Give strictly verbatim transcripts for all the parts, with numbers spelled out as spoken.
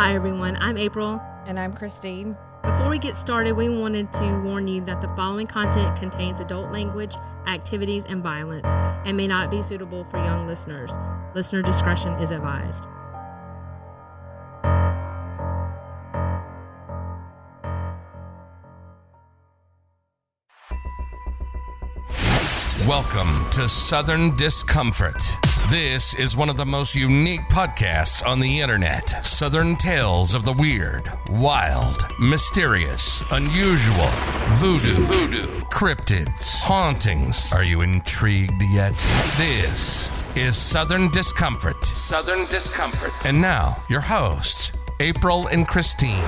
Hi everyone, I'm April. And I'm Christine. Before we get started, we wanted to warn you that the following content contains adult language, activities, and violence, and may not be suitable for young listeners. Listener discretion is advised. Welcome to Southern Discomfort. This is one of the most unique podcasts on the internet. Southern tales of the weird, wild, mysterious, unusual, voodoo, voodoo, cryptids, hauntings. Are you intrigued yet? This is Southern Discomfort. Southern Discomfort. And now, your hosts, April and Christine.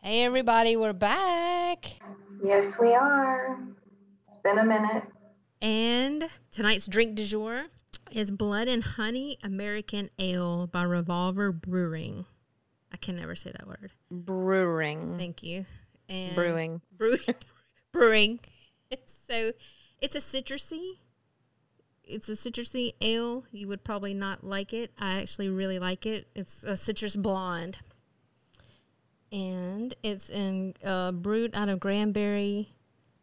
Hey everybody, we're back. Yes, we are. It's been a minute. And tonight's drink du jour is Blood and Honey American Ale by Revolver Brewing. I can never say that word. Brewing. Thank you. And brewing. Brewing. brewing. It's so it's a citrusy. It's a citrusy ale. You would probably not like it. I actually really like it. It's a citrus blonde. And it's in uh, brewed out of Granbury,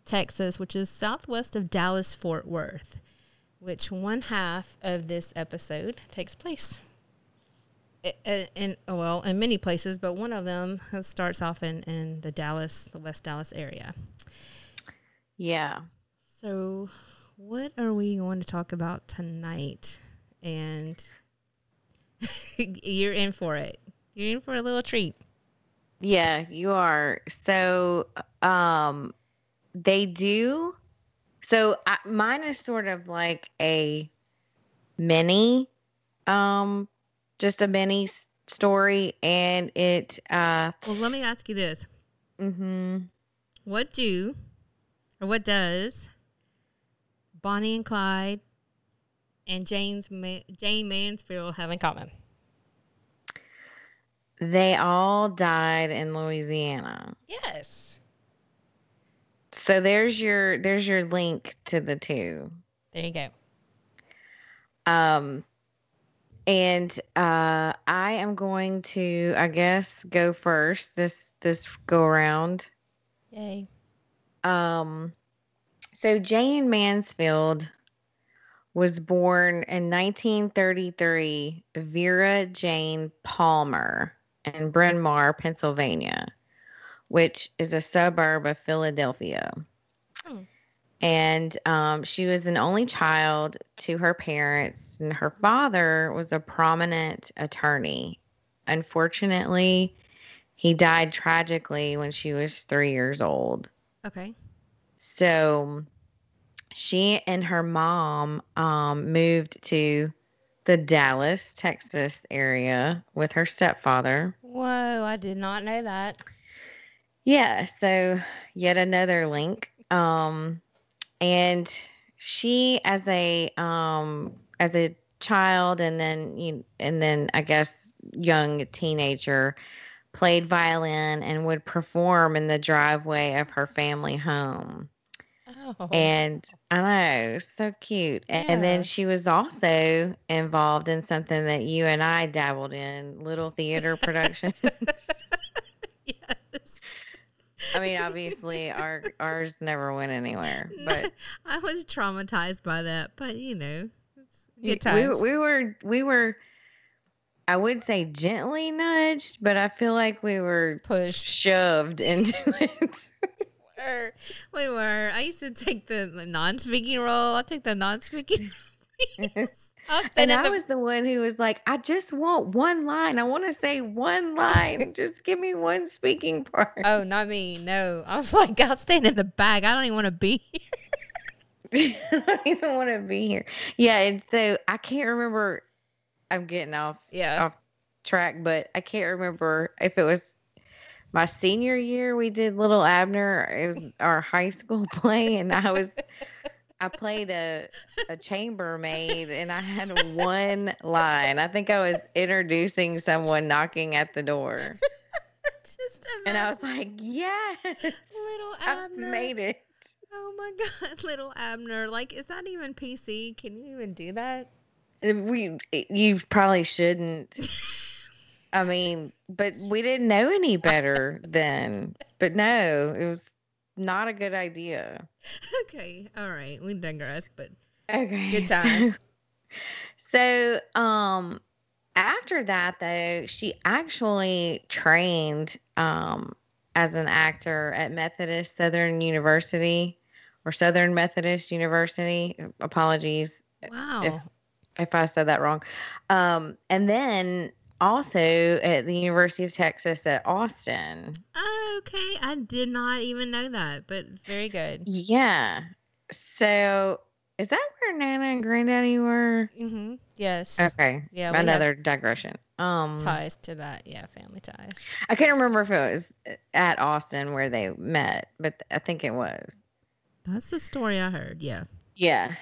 Texas, which is southwest of Dallas-Fort Worth, which one half of this episode takes place. In, in well, in many places, but one of them starts off in, in the Dallas, the West Dallas area. Yeah. So what are we going to talk about tonight? And you're in for it. You're in for a little treat. Yeah, you are. So, um, they do. So I, mine is sort of like a mini, um, just a mini story. And it, uh, well, let me ask you this. Mm-hmm. What do, or what does Bonnie and Clyde and James, Ma- Jane Mansfield have in common? They all died in Louisiana. Yes. So there's your there's your link to the two. There you go. Um, and uh, I am going to, I guess, go first this this go around. Yay. Um, so Jane Mansfield was born in nineteen thirty-three, Vera Jane Palmer, in Bryn Mawr, Pennsylvania, which is a suburb of Philadelphia. Oh. And um, she was an only child to her parents, and her father was a prominent attorney. Unfortunately, he died tragically when she was three years old. Okay. So she and her mom um, moved to the Dallas, Texas area with her stepfather. Whoa, I did not know that. Yeah, so yet another link. Um, and she, as a um, as a child, and then you, and then I guess young teenager, played violin and would perform in the driveway of her family home. Oh. And I know, so cute. Yeah. And then she was also involved in something that you and I dabbled in, little theater productions. Yes. I mean, obviously, our ours never went anywhere. But I was traumatized by that. But you know, it's good times. We, we were, we were. I would say gently nudged, but I feel like we were pushed, shoved into it. We were. I used to take the, the non-speaking role. I took the non-speaking role. And I the... was the one who was like, I just want one line. I want to say one line. Just give me one speaking part. Oh, not me. No. I was like, I'll stand in the back. I don't even want to be here. I don't even want to be here. Yeah. And so I can't remember. I'm getting off, yeah. off track, but I can't remember if it was my senior year, we did Little Abner. It was our high school play, and I was, I played a a chambermaid, and I had one line. I think I was introducing someone knocking at the door. Just and I was like, "Yes, Little Abner, I've made it." Oh my God, little Abner. Like, is that even P C? Can you even do that? We, you probably shouldn't. I mean, but we didn't know any better then. But no, it was not a good idea. Okay. All right. We digress, but okay. Good times. So, um, after that, though, she actually trained um, as an actor at Methodist Southern University or Southern Methodist University. Apologies. Wow. If, if I said that wrong. Um, and then also at the University of Texas at Austin. Okay. I did not even know that, but very good. Yeah. So... Is that where Nana and Granddaddy were? Mm-hmm. Yes. Okay. Yeah. Another digression. Um, ties to that. Yeah. Family ties. I couldn't remember if it was at Austin where they met, but I think it was. That's the story I heard. Yeah. Yeah.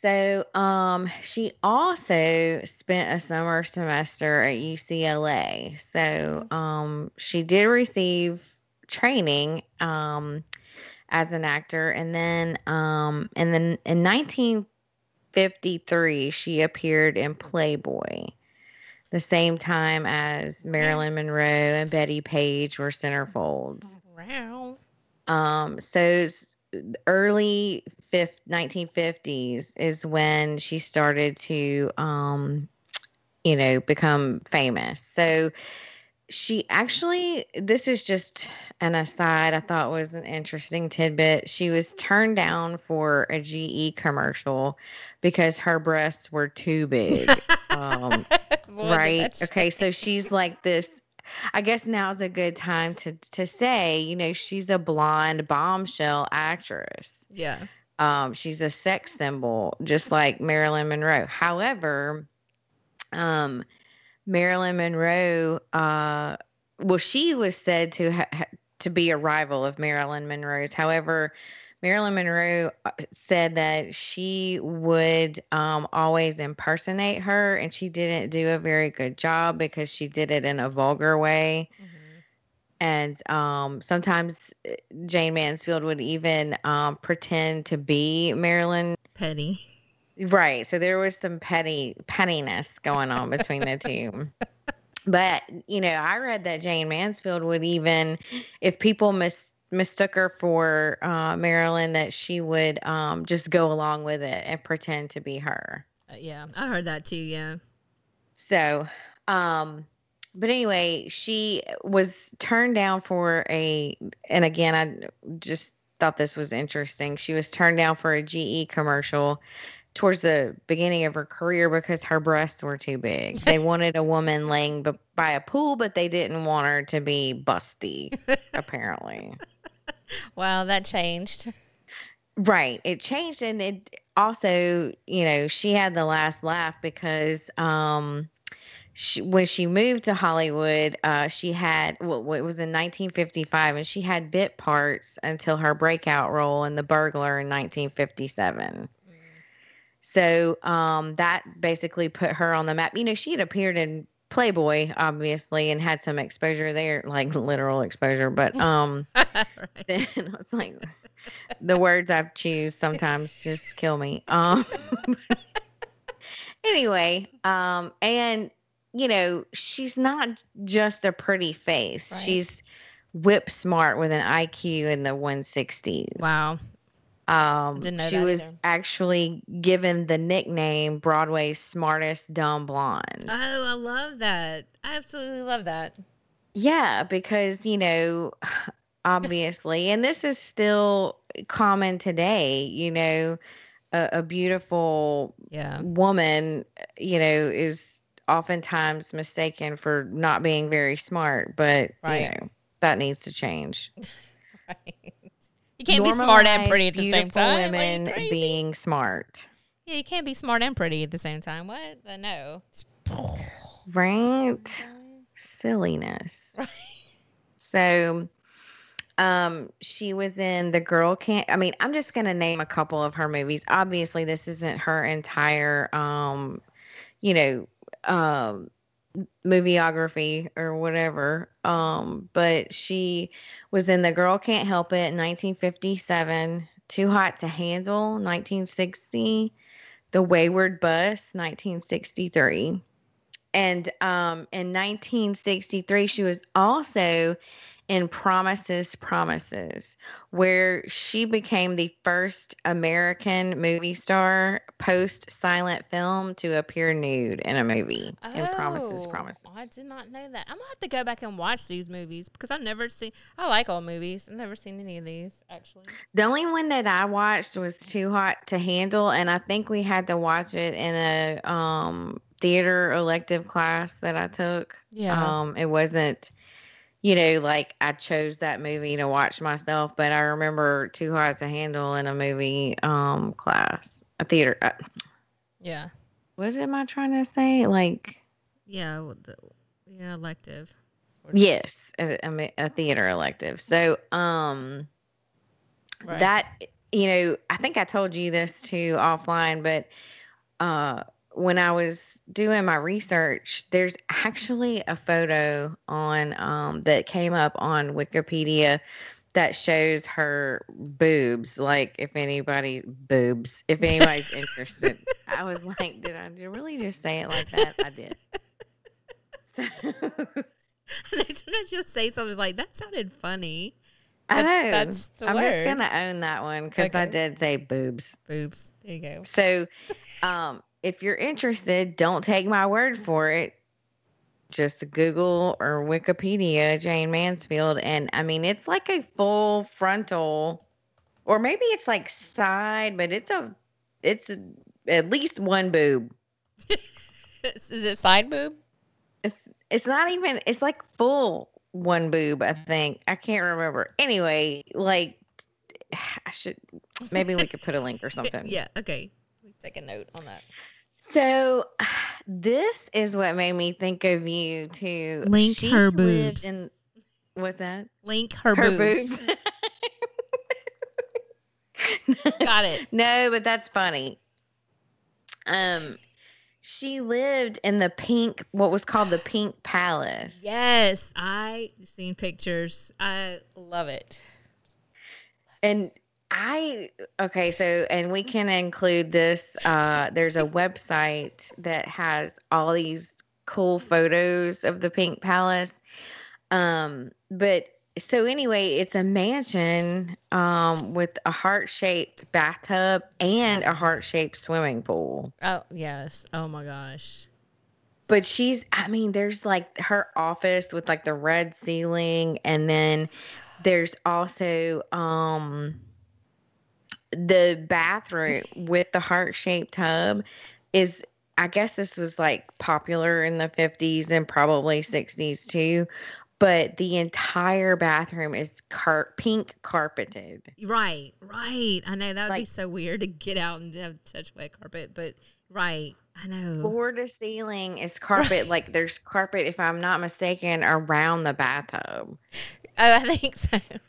So um, she also spent a summer semester at U C L A. So um, she did receive training. Um as an actor. And then, um, and then in nineteen fifty-three, she appeared in Playboy the same time as Marilyn Monroe and Betty Page were centerfolds. Wow. Um, so early nineteen fifties is when she started to, um, you know, become famous. So, she actually, this is just an aside I thought was an interesting tidbit. She was turned down for a G E commercial because her breasts were too big. Um, Boy, right? Okay, so she's like this, I guess now's a good time to, to say, you know, she's a blonde bombshell actress. Yeah. Um, she's a sex symbol, just like Marilyn Monroe. However, um... Marilyn Monroe, uh, well, she was said to ha- to be a rival of Marilyn Monroe's. However, Marilyn Monroe said that she would um, always impersonate her, and she didn't do a very good job because she did it in a vulgar way. Mm-hmm. And um, sometimes Jane Mansfield would even um, pretend to be Marilyn. Petty. Right. So there was some petty pettiness going on between the two. But, you know, I read that Jane Mansfield would even, if people mis- mistook her for uh, Marilyn, that she would um, just go along with it and pretend to be her. Uh, yeah. I heard that too. Yeah. So, um, but anyway, she was turned down for a, and again, I just thought this was interesting. She was turned down for a G E commercial towards the beginning of her career because her breasts were too big. They wanted a woman laying b- by a pool, but they didn't want her to be busty, apparently. Wow, that changed. Right. It changed. And it also, you know, she had the last laugh because um, she, when she moved to Hollywood, uh, she had, well, it was in nineteen fifty-five, and she had bit parts until her breakout role in The Burglar in nineteen fifty-seven. So um, that basically put her on the map. You know, she had appeared in Playboy, obviously, and had some exposure there, like literal exposure. But um, right. Then I was like, the words I choose sometimes just kill me. Um, anyway, um, and, you know, she's not just a pretty face. Right. She's whip smart with an I Q in the one sixties. Wow. Um, she was either. actually given the nickname Broadway's smartest dumb blonde. Oh, I love that. I absolutely love that. Yeah, because, you know, obviously, and this is still common today, you know, a, a beautiful yeah. woman, you know, is oftentimes mistaken for not being very smart, but, right. you know, that needs to change. Right. You can't Normalize be smart and pretty at the same time. Women being smart. Yeah, you can't be smart and pretty at the same time. What? Uh, no. Right? Silliness. Right. So, um, she was in The Girl Can't... I mean, I'm just going to name a couple of her movies. Obviously, this isn't her entire, um, you know, um... movieography or whatever. Um, but she was in The Girl Can't Help It in nineteen fifty-seven, Too Hot to Handle, nineteen sixty. The Wayward Bus, nineteen sixty-three. And um, in nineteen sixty-three, she was also in Promises, Promises, where she became the first American movie star post-silent film to appear nude in a movie, oh, in Promises, Promises. I did not know that. I'm going to have to go back and watch these movies because I've never seen – I like all movies. I've never seen any of these, actually. The only one that I watched was Too Hot to Handle, and I think we had to watch it in a um, – theater elective class that I took. Yeah. Um, it wasn't, you know, like I chose that movie to watch myself, but I remember Too Hot to Handle in a movie um class, a theater. Uh, yeah. What am I trying to say? Like, yeah, the, you know, elective. Yes, a, a, a theater elective. So, um, right. that, you know, I think I told you this too offline, but, uh, when I was doing my research, there's actually a photo on um, that came up on Wikipedia that shows her boobs. Like, if anybody boobs, if anybody's interested. I was like, did I really just say it like that? I did. So, I didn't just say something like that sounded funny. I know. That's the I'm word. Just gonna own that one because okay. I did say boobs. Boobs. There you go. So, um. If you're interested, don't take my word for it. Just Google or Wikipedia Jane Mansfield. And, I mean, it's like a full frontal, or maybe it's like side, but it's a, it's a, at least one boob. Is it side boob? It's, it's not even, it's like full one boob, I think. I can't remember. Anyway, like, I should, maybe we could put a link or something. Yeah, okay. Take a note on that. So this is what made me think of you too. Link she her boobs. In, what's that? Link her, her boobs. boobs. Got it. No, but that's funny. Um, she lived in the pink, what was called the Pink Palace. Yes, I've seen pictures. I love it. And I, okay, so, and we can include this, uh, there's a website that has all these cool photos of the Pink Palace. Um, but so anyway, it's a mansion, um, with a heart-shaped bathtub and a heart-shaped swimming pool. Oh, yes. Oh my gosh. But she's, I mean, there's like her office with like the red ceiling, and then there's also, um, the bathroom with the heart-shaped tub is, I guess this was like popular in the fifties and probably sixties too, but the entire bathroom is car- pink carpeted. Right, right. I know that would like, be so weird to get out and have such wet carpet, but right, I know. Floor to ceiling is carpet. Right. Like there's carpet, if I'm not mistaken, around the bathtub. Oh, I think so. Right.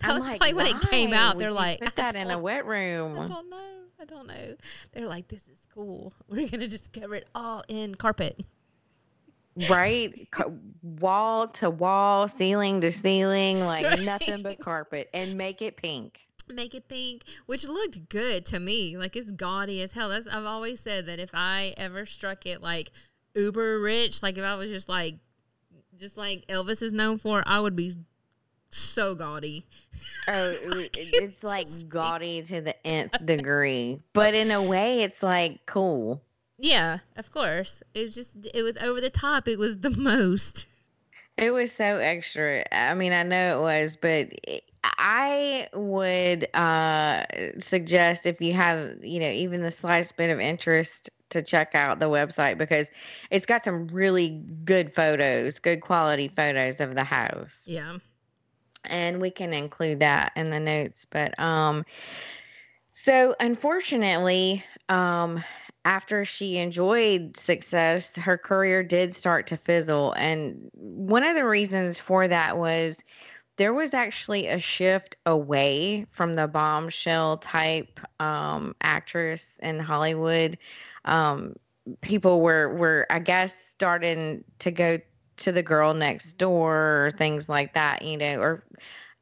That I'm was like, probably when it came out. They're like, put that in a wet room. I don't know. I don't know. They're like, this is cool. We're gonna just cover it all in carpet. Right, wall to wall, ceiling to ceiling, like right. Nothing but carpet, and make it pink. Make it pink, which looked good to me. Like it's gaudy as hell. That's I've always said that if I ever struck it like uber rich, like if I was just like, just like Elvis is known for, I would be. So gaudy. Oh, it's like gaudy to the nth degree, but in a way, it's like cool. Yeah, of course. It was just, it was over the top. It was the most. It was so extra. I mean, I know it was, but I would uh, suggest if you have, you know, even the slightest bit of interest to check out the website because it's got some really good photos, good quality photos of the house. Yeah. And we can include that in the notes. But um, so unfortunately, um, after she enjoyed success, her career did start to fizzle. And one of the reasons for that was there was actually a shift away from the bombshell type um, actress in Hollywood. Um, people were, were, I guess, starting to go to the girl next door or things like that, you know, or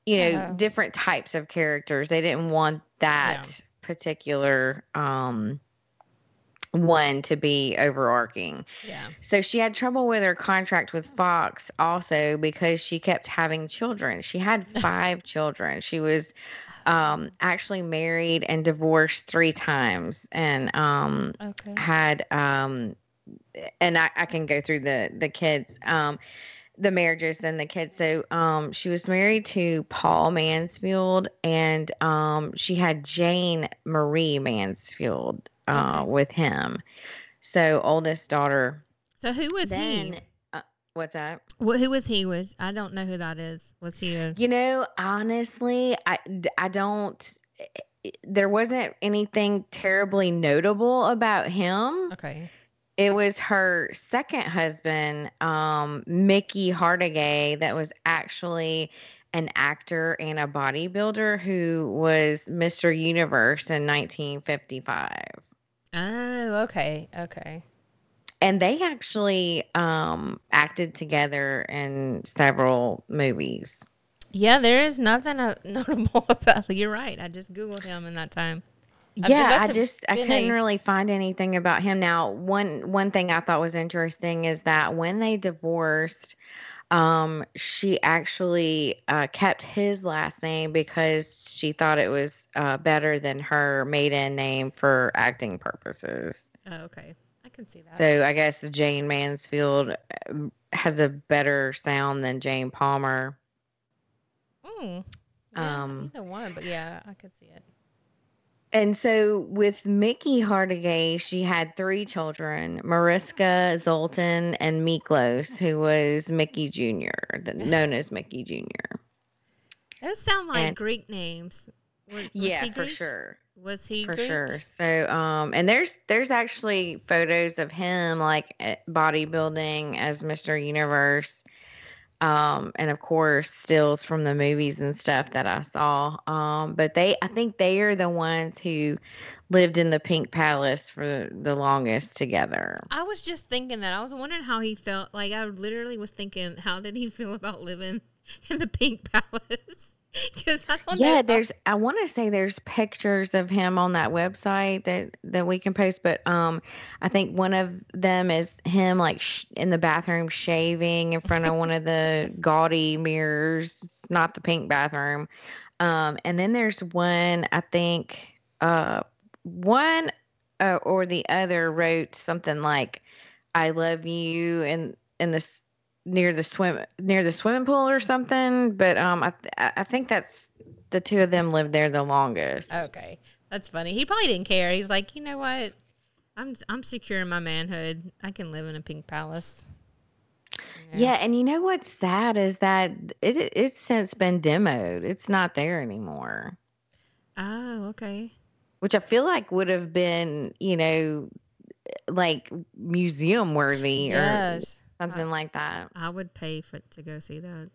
you know, yeah. different types of characters. They didn't want that yeah. particular um, one to be overarching. Yeah. So she had trouble with her contract with Fox also because she kept having children. She had five children. She was um, actually married and divorced three times and um, okay. had, um, and I, I can go through the, the kids, um, the marriages and the kids. So, um, she was married to Paul Mansfield and, um, she had Jane Marie Mansfield, uh, okay. with him. So oldest daughter. So who was then, he? Uh, what's that? Well, who was he with? I don't know who that is. Was he a... You know, honestly, I, I don't, there wasn't anything terribly notable about him. Okay. It was her second husband, um, Mickey Hargitay, that was actually an actor and a bodybuilder who was Mister Universe in nineteen fifty-five. Oh, okay. Okay. And they actually um, acted together in several movies. Yeah, there is nothing uh, notable about it. You're right. I just Googled him in that time. Yeah, I just I couldn't a... really find anything about him. Now, one one thing I thought was interesting is that when they divorced, um, she actually uh, kept his last name because she thought it was uh, better than her maiden name for acting purposes. Oh, okay, I can see that. So I guess Jane Mansfield has a better sound than Jane Palmer. Mm, yeah, um, either one, but yeah, I could see it. And so with Mickey Hargitay, she had three children, Mariska, Zoltan, and Miklos, who was Mickey Junior, known as Mickey Junior Those sound like and, Greek names. Was, was yeah, he Greek? For sure. Was he for Greek? Sure. So, um, and there's there's actually photos of him like bodybuilding as Mister Universe. Um, and of course, stills from the movies and stuff that I saw. Um, but they, I think they are the ones who lived in the Pink Palace for the longest together. I was just thinking that. I was wondering how he felt. Like, I literally was thinking, how did he feel about living in the Pink Palace? Because I don't yeah, know. Yeah, there's, I want to say there's pictures of him on that website that, that we can post, but um, I think one of them is him like sh- in the bathroom shaving in front of one of the gaudy mirrors. It's not the pink bathroom. Um, and then there's one, I think, uh, one uh, or the other wrote something like, I love you, and, and this, near the swim near the swimming pool or something, but um I th- I think that's the two of them lived there the longest. Okay. That's funny. He probably didn't care. He's like, "You know what? I'm I'm secure in my manhood. I can live in a pink palace." Yeah, yeah and you know what's sad is that it, it it's since been demoed. It's not there anymore. Oh, okay. Which I feel like would have been, you know, like museum worthy yes. or something I, like that. I would pay for to go see that.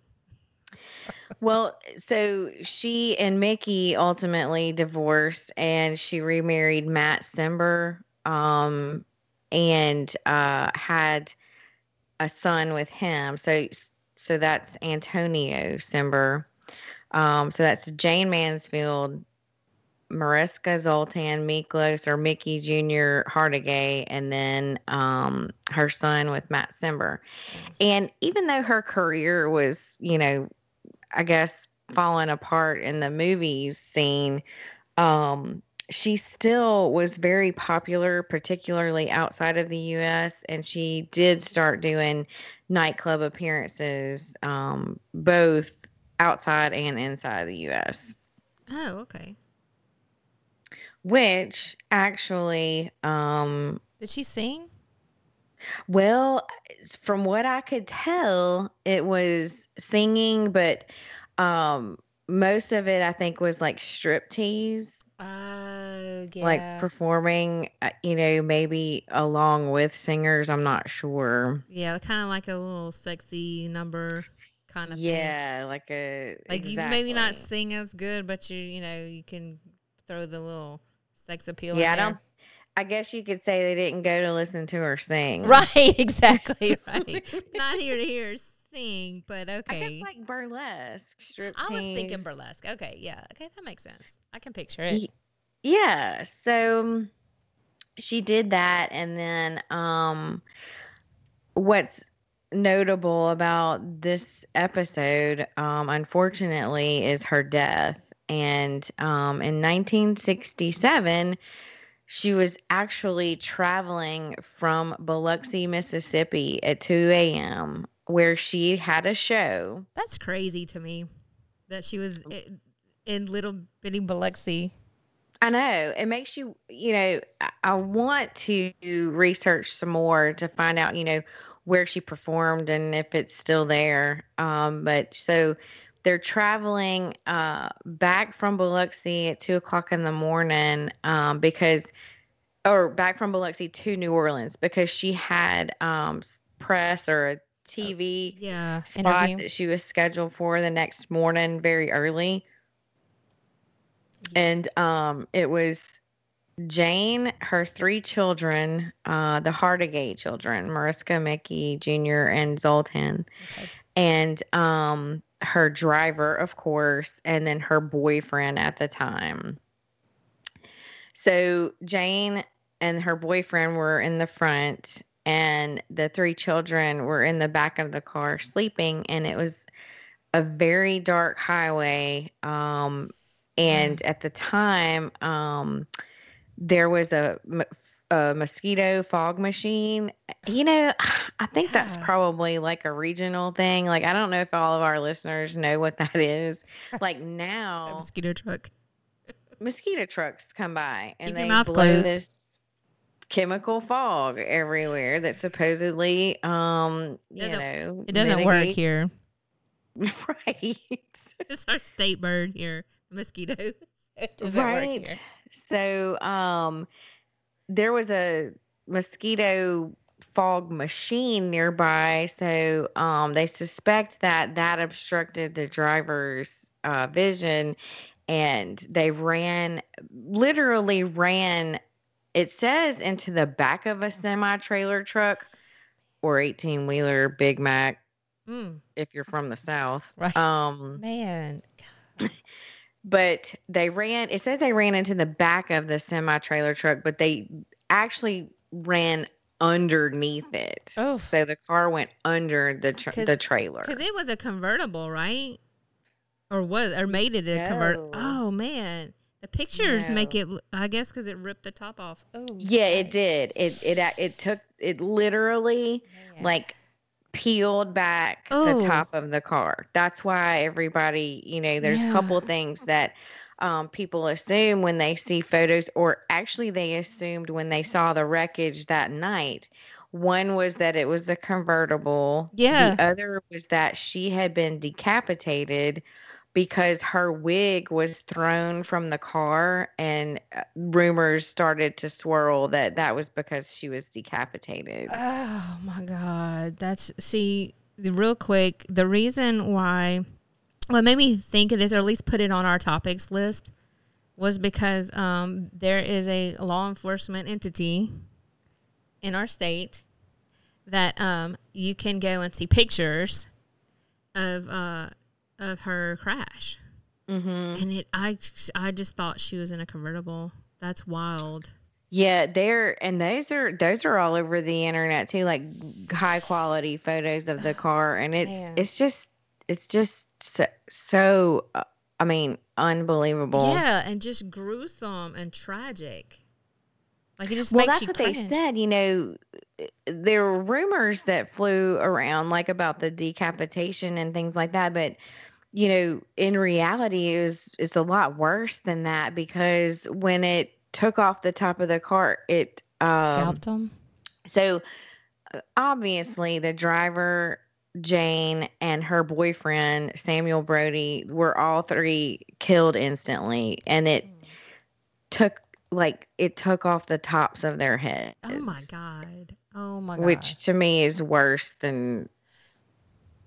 Well, so she and Mickey ultimately divorced, and she remarried Matt Cimber, um, and uh, had a son with him. So, so that's Antonio Cimber. Um, so that's Jane Mansfield, Mariska, Zoltan, Miklos, or Mickey Junior Hargitay, and then um, her son with Matt Cimber. And even though her career was, you know, I guess falling apart in the movies scene, um, she still was very popular, particularly outside of the U S, and she did start doing nightclub appearances, um, both outside and inside the U S. Oh, okay. Which actually, um, did she sing? Well, from what I could tell, it was singing, but um, most of it I think was like striptease, oh, yeah. like performing, you know, maybe along with singers. I'm not sure. Yeah, kind of like a little sexy number kind of yeah, thing. Yeah, like a like exactly. You maybe not sing as good, but you you know you can throw the little sex appeal yeah, in there. I don't, I guess you could say they didn't go to listen to her sing. Right, exactly. Right. Not here to hear thing, but okay. I guess like burlesque strip. I was thinking burlesque. Okay, yeah. Okay, that makes sense. I can picture it. Yeah. So she did that, and then um, what's notable about this episode, um, unfortunately, is her death. And um, in nineteen sixty-seven, she was actually traveling from Biloxi, Mississippi at two a.m., where she had a show. That's crazy to me that she was in little bitty Biloxi. I know. It makes you, you know, I want to research some more to find out, you know, where she performed and if it's still there. Um, but so they're traveling uh, back from Biloxi at two o'clock in the morning um, because, or back from Biloxi to New Orleans because she had um, press or a T V yeah, spot interview that she was scheduled for the next morning very early. And um, it was Jane, her three children, uh, the Hargitay children, Mariska, Mickey Junior, and Zoltan. Okay. And um, her driver, of course, and then her boyfriend at the time. So Jane and her boyfriend were in the front, and the three children were in the back of the car sleeping, and it was a very dark highway. Um, and at the time, um, there was a, a mosquito fog machine. You know, I think yeah. that's probably like a regional thing. Like, I don't know if all of our listeners know what that is. Like now, a mosquito truck, mosquito trucks come by and Keep they your mouth blow closed. This chemical fog everywhere that supposedly, um, you doesn't, know, it doesn't mitigates. Work here. Right. It's our state bird here, mosquitoes. It doesn't right. work here. So, um, there was a mosquito fog machine nearby. So, um, they suspect that that obstructed the driver's uh, vision, and they ran, literally ran. It says into the back of a semi-trailer truck or eighteen-wheeler Big Mac, mm. if you're from the South. Right. Um, Man. God. But they ran, it says they ran into the back of the semi-trailer truck, but they actually ran underneath it. Oh. So the car went under the tra- the trailer. Because it was a convertible, right? Or was, or made it a no. convertible. Oh, man. The pictures no. make it, I guess, because it ripped the top off. Oh, yeah, nice. It did. It it it took it literally yeah. like peeled back oh. the top of the car. That's why everybody, you know, there's yeah. a couple things that um, people assume when they see photos, or actually they assumed when they saw the wreckage that night. One was that it was a convertible. Yeah. The other was that she had been decapitated, because her wig was thrown from the car, and rumors started to swirl that that was because she was decapitated. Oh, my God. That's, see, real quick, the reason why, what made me think of this, or at least put it on our topics list, was because um, there is a law enforcement entity in our state that um, you can go and see pictures of, uh, of her crash. Mm-hmm. And it, I, I just thought she was in a convertible. That's wild. Yeah, there, and those are those are all over the internet too, like high quality photos of the car, and it's Man. it's just it's just so, so uh, I mean, unbelievable. Yeah, and just gruesome and tragic. Like it just well, makes that's you what cringe. They said. You know, there were rumors that flew around, like about the decapitation and things like that, but. You know, in reality, it was, it's a lot worse than that, because when it took off the top of the car, it um, scalped him. So obviously, the driver, Jane, and her boyfriend, Samuel Brody, were all three killed instantly, and it mm. took like it took off the tops of their heads. Oh my God! Oh my God! Which to me is worse than.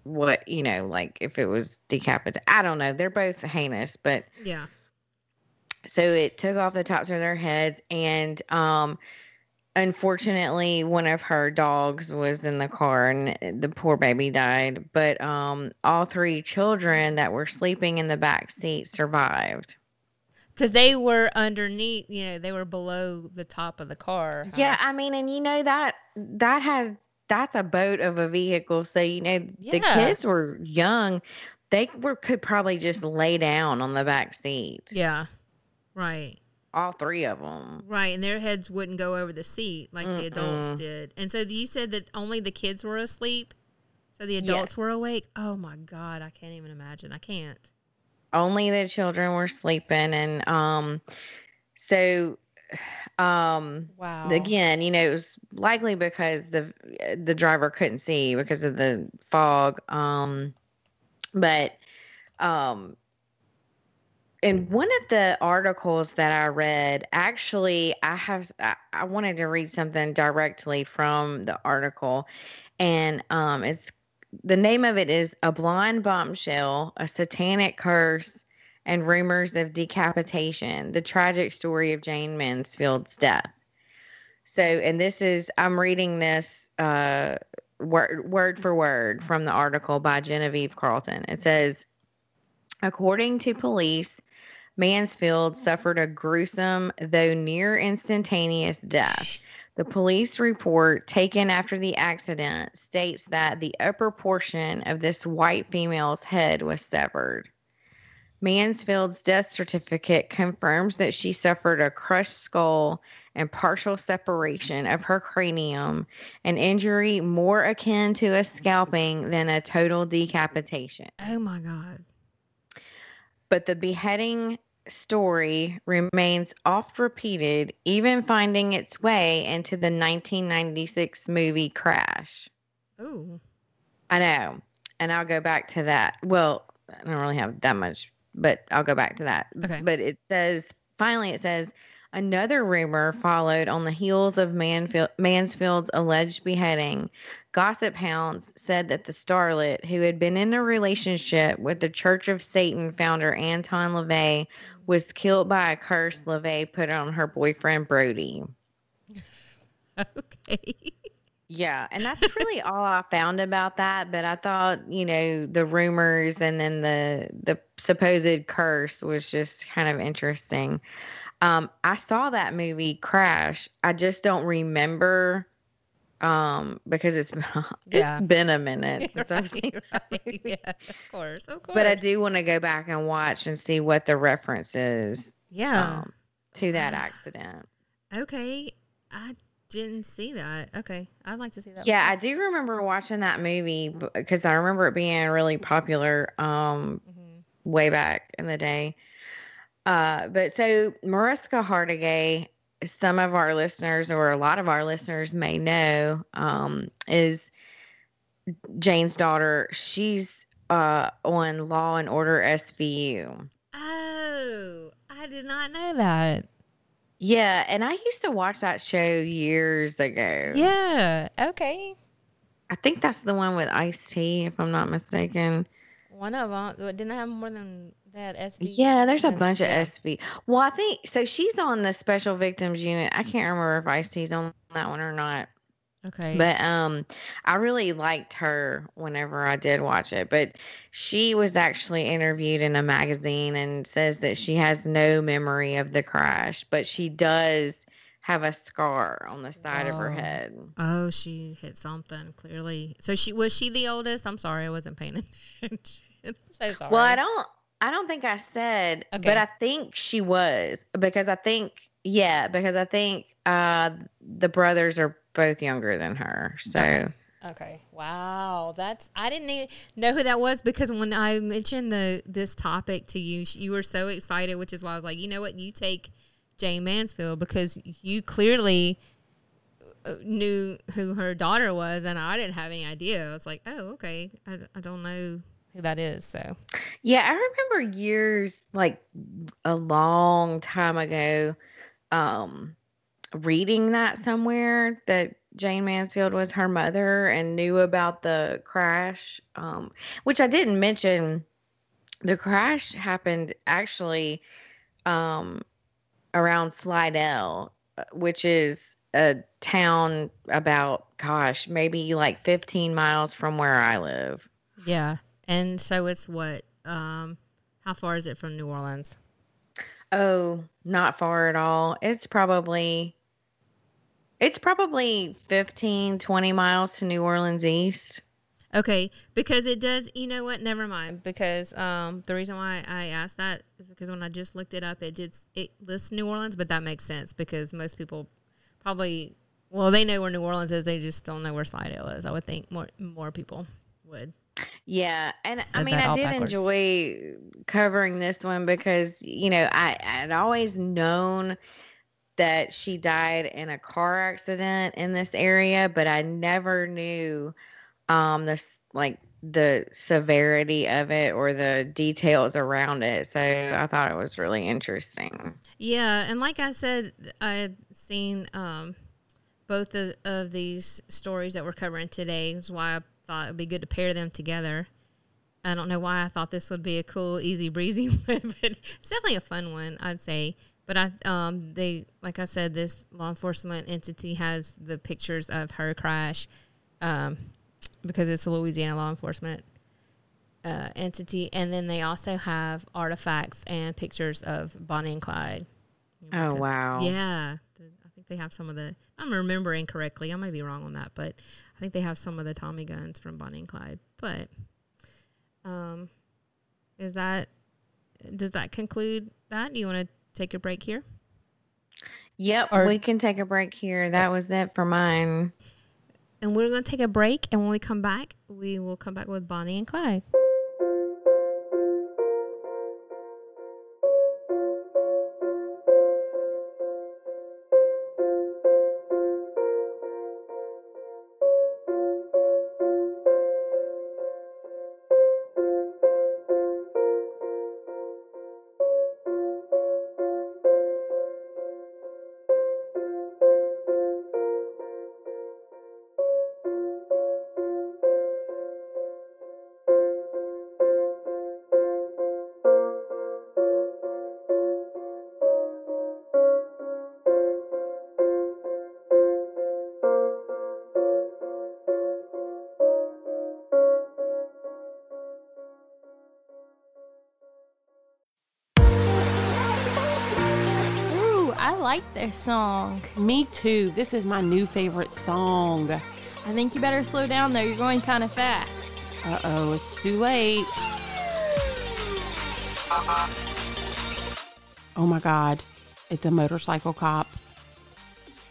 What, you know, like if it was decapitated, I don't know. They're both heinous, but yeah. So it took off the tops of their heads, and um, unfortunately, one of her dogs was in the car and the poor baby died. But um, all three children that were sleeping in the back seat survived. Because they were underneath, you know, they were below the top of the car. Huh? Yeah, I mean, and you know that that has, that's a boat of a vehicle. So, you know, yeah. The kids were young. They were could probably just lay down on the back seat. Yeah, right. All three of them. Right, and their heads wouldn't go over the seat like Mm-mm. the adults did. And so you said that only the kids were asleep, so the adults yes. were awake? Oh, my God, I can't even imagine. I can't. Only the children were sleeping. And um, so, um, wow. again, you know, it was likely because the the driver couldn't see because of the fog. Um, but... um. In one of the articles that I read, actually, I have I, I wanted to read something directly from the article, and um, it's the name of it is "A Blonde Bombshell: A Satanic Curse and Rumors of Decapitation: The Tragic Story of Jane Mansfield's Death." So, and this is I'm reading this uh, word word for word from the article by Genevieve Carlton. It says, according to police, Mansfield suffered a gruesome, though near instantaneous death. The police report taken after the accident states that the upper portion of this white female's head was severed. Mansfield's death certificate confirms that she suffered a crushed skull and partial separation of her cranium, an injury more akin to a scalping than a total decapitation. Oh, my God. But the beheading story remains oft repeated, even finding its way into the nineteen ninety-six movie Crash. Ooh. I know. And I'll go back to that. Well, I don't really have that much, but I'll go back to that. Okay. But it says, finally it says, another rumor followed on the heels of Manfield, Mansfield's alleged beheading. Gossip hounds said that the starlet, who had been in a relationship with the Church of Satan founder Anton LaVey, was killed by a curse LaVey put on her boyfriend Brody. Okay. Yeah, and that's really all I found about that. But I thought, you know, the rumors and then the the supposed curse was just kind of interesting. Um, I saw that movie Crash. I just don't remember um, because it's yeah. it's been a minute since right, I've seen right. that movie. Yeah, of course, of course. But I do want to go back and watch and see what the reference is. Yeah, um, to that accident. Okay, I didn't see that. Okay, I'd like to see that. Yeah, one. I do remember watching that movie because I remember it being really popular um, mm-hmm. way back in the day. Uh, but so Mariska Hargitay, some of our listeners or a lot of our listeners may know, um, is Jane's daughter. She's, uh, on Law and Order S V U. Oh, I did not know that. Yeah. And I used to watch that show years ago. Yeah. Okay. I think that's the one with Ice-T, if I'm not mistaken. One of them. Didn't I have more than... that S V. Yeah, there's a bunch of S V. Well, I think so. She's on the Special Victims Unit. I can't remember if Ice-T's on that one or not. Okay. But um, I really liked her whenever I did watch it. But she was actually interviewed in a magazine and says that she has no memory of the crash, but she does have a scar on the side Whoa. Of her head. Oh, she hit something clearly. So she was she the oldest? I'm sorry, I wasn't paying attention. I'm so sorry. Well, I don't. I don't think I said, okay. but I think she was because I think, yeah, because I think uh, the brothers are both younger than her. So, okay. okay. Wow. That's, I didn't know who that was because when I mentioned the, this topic to you, you were so excited, which is why I was like, you know what? You take Jane Mansfield because you clearly knew who her daughter was and I didn't have any idea. I was like, oh, okay. I, I don't know who that is, so. Yeah, I remember years, like, a long time ago, um, reading that somewhere, that Jane Mansfield was her mother and knew about the crash, um, which I didn't mention. The crash happened, actually, um, around Slidell, which is a town about, gosh, maybe like fifteen miles from where I live. Yeah. And so it's what, um, how far is it from New Orleans? Oh, not far at all. It's probably, it's probably fifteen, twenty miles to New Orleans East. Okay, because it does, you know what, never mind, because um, the reason why I asked that is because when I just looked it up, it did, it lists New Orleans, but that makes sense because most people probably, well, they know where New Orleans is, they just don't know where Slidell is. I would think more more people would. Yeah, and I mean, I did backwards. enjoy covering this one because, you know, I had always known that she died in a car accident in this area, but I never knew um the like the severity of it or the details around it, so I thought it was really interesting. Yeah, and like I said, I've seen um both of, of these stories that we're covering today, is why I thought it'd be good to pair them together. I don't know why I thought this would be a cool, easy breezy one, but it's definitely a fun one, I'd say. But I um they like I said, this law enforcement entity has the pictures of her crash. Um, because it's a Louisiana law enforcement uh, entity. And then they also have artifacts and pictures of Bonnie and Clyde. You know, oh, because, wow. Yeah. I think they have some of the, I'm remembering correctly. I might be wrong on that, but I think they have some of the Tommy guns from Bonnie and Clyde. But um, is that, does that conclude that? Do you want to take a break here? Yep, or, we can take a break here. That was it for mine. And we're going to take a break, and when we come back, we will come back with Bonnie and Clyde. Like this song. Me too. This is my new favorite song. I think you better slow down though. You're going kind of fast. Uh-oh, it's too late. Uh-uh. Oh my God. It's a motorcycle cop.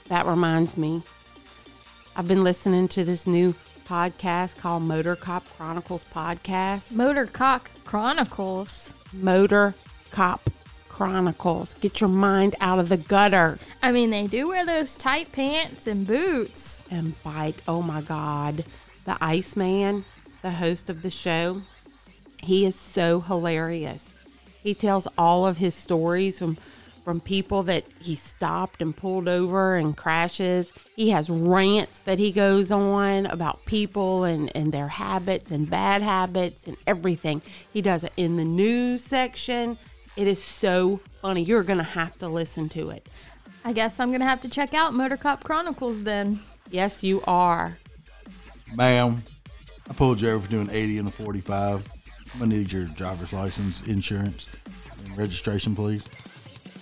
That reminds me. I've been listening to this new podcast called Motor Cop Chronicles Podcast. Motor Cop Chronicles. Motor Cop Chronicles. Get your mind out of the gutter. I mean, they do wear those tight pants and boots. And bike. Oh my God. The Iceman, the host of the show, he is so hilarious. He tells all of his stories from, from people that he stopped and pulled over and crashes. He has rants that he goes on about people and, and their habits and bad habits and everything. He does it in the news section. It is so funny. You're going to have to listen to it. I guess I'm going to have to check out Motor Cop Chronicles then. Yes, you are. Ma'am, I pulled you over for doing eighty and a forty-five. I'm going to need your driver's license, insurance, and registration, please.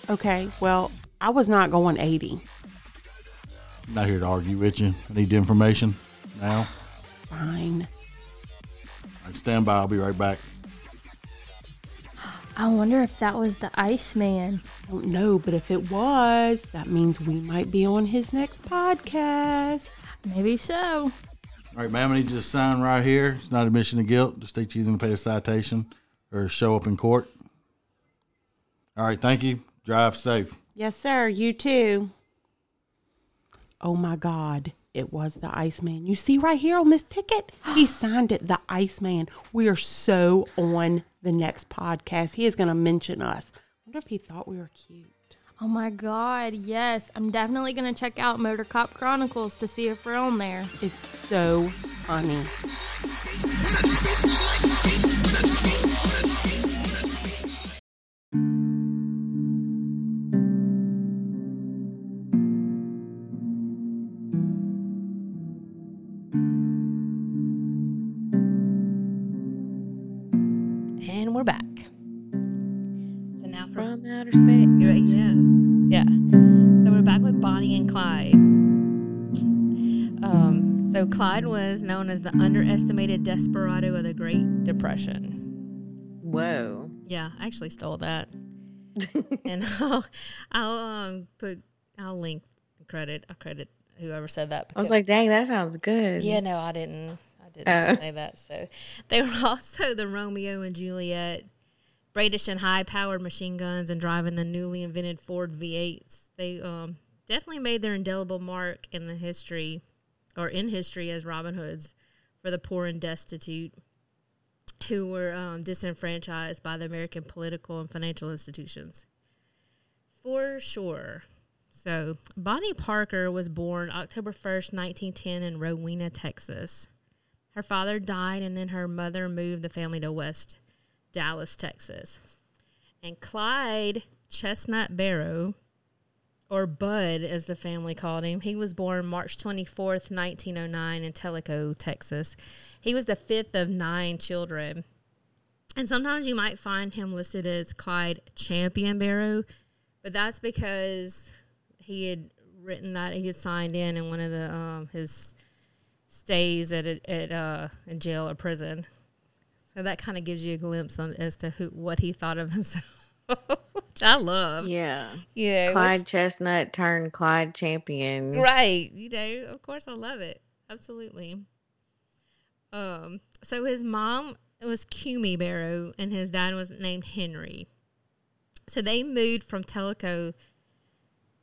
Okay, well, I was not going eighty. I'm not here to argue with you. I need the information now. Fine. All right, stand by. I'll be right back. I wonder if that was the Iceman. I don't know, but if it was, that means we might be on his next podcast. Maybe so. All right, ma'am, I need you to sign right here. It's not admission of guilt. Just state you either pay a citation or show up in court. All right, thank you. Drive safe. Yes, sir. You too. Oh, my God. It was the Iceman. You see right here on this ticket, he signed it, the Iceman. We are so on the next podcast. He is going to mention us. I wonder if he thought we were cute. Oh, my God, yes. I'm definitely going to check out Motor Cop Chronicles to see if we're on there. It's so funny. And we're back. So now from, from outer space. You're right, yeah. Yeah. So we're back with Bonnie and Clyde. Um, so Clyde was known as the underestimated desperado of the Great Depression. Whoa. Yeah, I actually stole that. And I'll, I'll um, put, I'll link the credit. I'll credit whoever said that. I was like, dang, that sounds good. Yeah, no, I didn't. I didn't oh. say that. So they were also the Romeo and Juliet, brandishing high-powered machine guns and driving the newly invented Ford V eights. They um, definitely made their indelible mark in the history, or in history, as Robin Hoods for the poor and destitute, who were um, disenfranchised by the American political and financial institutions. For sure. So, Bonnie Parker was born October first, nineteen ten in Rowena, Texas. Her father died, and then her mother moved the family to West Dallas, Texas. And Clyde Chestnut Barrow, or Bud as the family called him, he was born March twenty-fourth, nineteen oh nine in Tellico, Texas. He was the fifth of nine children. And sometimes you might find him listed as Clyde Champion Barrow, but that's because he had written that he had signed in in one of the um, his stays at a, at uh, a jail or prison. So that kind of gives you a glimpse on as to who what he thought of himself, which I love. Yeah, yeah. Clyde which, Chestnut turned Clyde Champion. Right, you know. Of course, I love it. Absolutely. Um. So his mom was Cumie Barrow, and his dad was named Henry. So they moved from Tellico